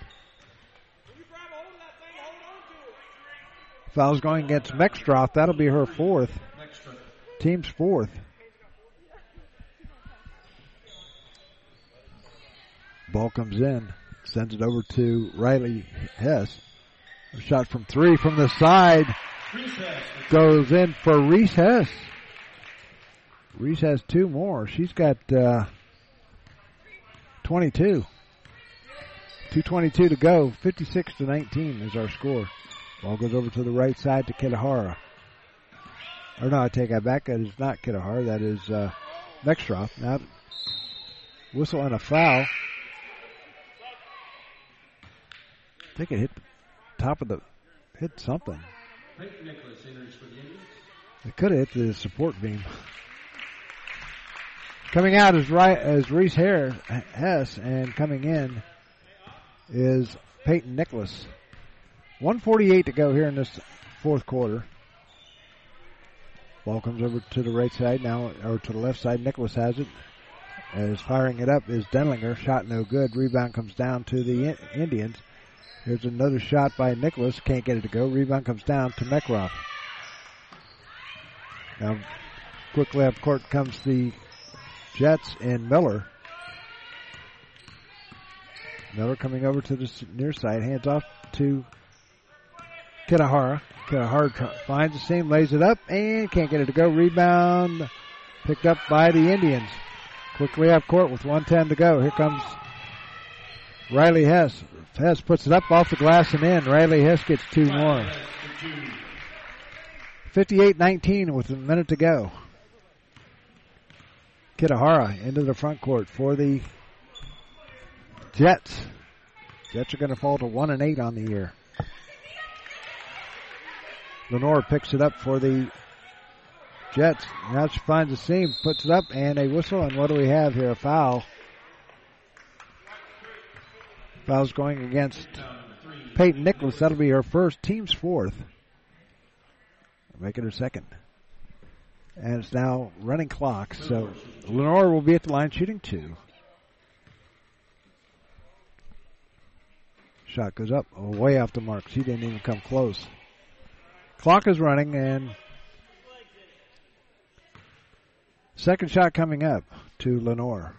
Foul's going against Meckstroth. That'll be her fourth. Team's fourth. Ball comes in, sends it over to Riley Hess. A shot from three from the side. Goes in for Reese Hess. Reese has 2 more. She's got 22. 2:22 to go. 56-19 is our score. Ball goes over to the right side to Kitahara. Or no, I take that back. That is not Kitahara. That is Meckstroth. Now, whistle and a foul. I think it hit the top of the, hit something. Peyton Nicholas enters for the Indians. It could have hit the support beam. Coming out is Reese Hess, and coming in is Peyton Nicholas. 1:48 to go here in this fourth quarter. Ball comes over to the right side now, or to the left side. Nicholas has it. As firing it up is Denlinger. Shot no good. Rebound comes down to the Indians. Here's another shot by Nicholas. Can't get it to go. Rebound comes down to Meckstroth. Now, quickly up court comes the Jets and Miller. Miller coming over to the near side. Hands off to Kitahara. Kitahara finds the seam, lays it up, and can't get it to go. Rebound picked up by the Indians. Quickly up court with 1:10 to go. Here comes Riley Hess. Hess puts it up off the glass and in. Riley Hess gets 2 more. 58-19 with a minute to go. Kitahara into the front court for the Jets. Jets are going to fall to 1-8 on the year. Lenore picks it up for the Jets. Now she finds the seam, puts it up, and a whistle. And what do we have here? A foul. Foul's going against Peyton Nicholas. That'll be her first, team's fourth. Making her second. And it's now running clock, so Lenore will be at the line shooting 2. Shot goes up, way off the mark. She didn't even come close. Clock is running, and second shot coming up to Lenore.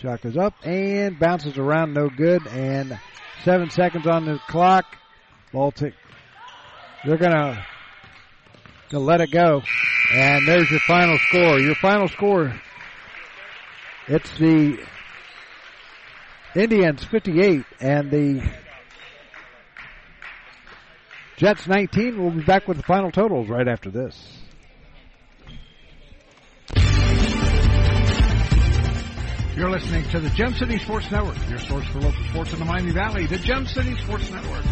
Shot goes up and bounces around, no good. And 7 seconds on the clock. Baltic, they're gonna let it go. And there's your final score. Your final score, it's the Indians 58 and the Jets 19. We'll be back with the final totals right after this. You're listening to the Gem City Sports Network, your source for local sports in the Miami Valley, the Gem City Sports Network.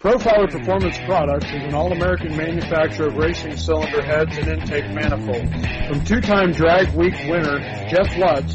Profiler Performance Products is an all-American manufacturer of racing cylinder heads and intake manifolds. From two-time drag week winner Jeff Lutz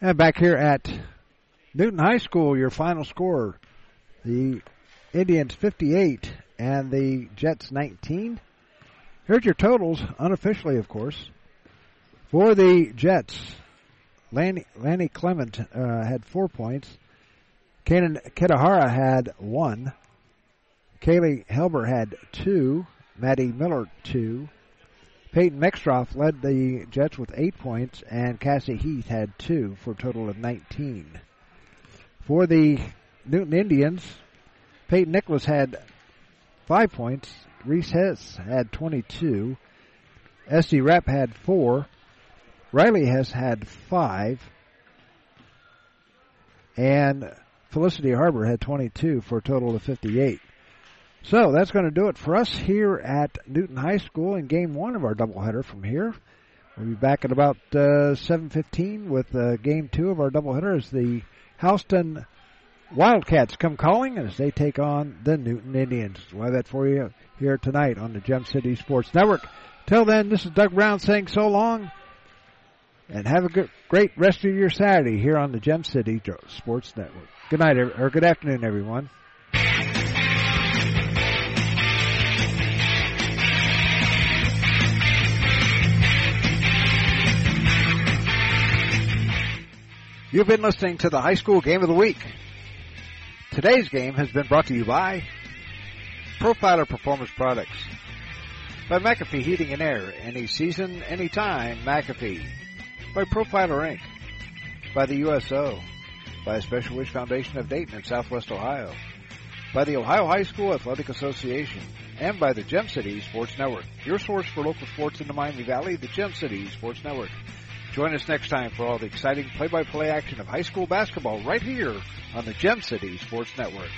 And back here at Newton High School, your final score, the Indians 58 and the Jets 19. Here's your totals, unofficially, of course. For the Jets, Lanny Clemens had 4 points. Kanan Kitahara had 1. Kaylee Helber had 2. Maddie Miller, 2. Peyton Meckstroth led the Jets with 8 points, and Cassie Heath had 2 for a total of 19. For the Newton Indians, Peyton Nicholas had 5 points. Reese Hess had 22. Esti Rapp had 4. Riley Hess had 5. And Felicity Harbor had 22 for a total of 58. So that's going to do it for us here at Newton High School in Game 1 of our doubleheader from here. We'll be back at about 7:15 with Game 2 of our doubleheader as the Houston Wildcats come calling as they take on the Newton Indians. We'll have that for you here tonight on the Gem City Sports Network. Till then, this is Doug Brown saying so long, and have a great rest of your Saturday here on the Gem City Sports Network. Good night, or good afternoon, everyone. You've been listening to the High School Game of the Week. Today's game has been brought to you by Profiler Performance Products, by McAfee Heating and Air, any season, any time, McAfee, by Profiler Inc., by the USO, by Special Wish Foundation of Dayton in Southwest Ohio, by the Ohio High School Athletic Association, and by the Gem City Sports Network, your source for local sports in the Miami Valley, the Gem City Sports Network. Join us next time for all the exciting play-by-play action of high school basketball right here on the Gem City Sports Network.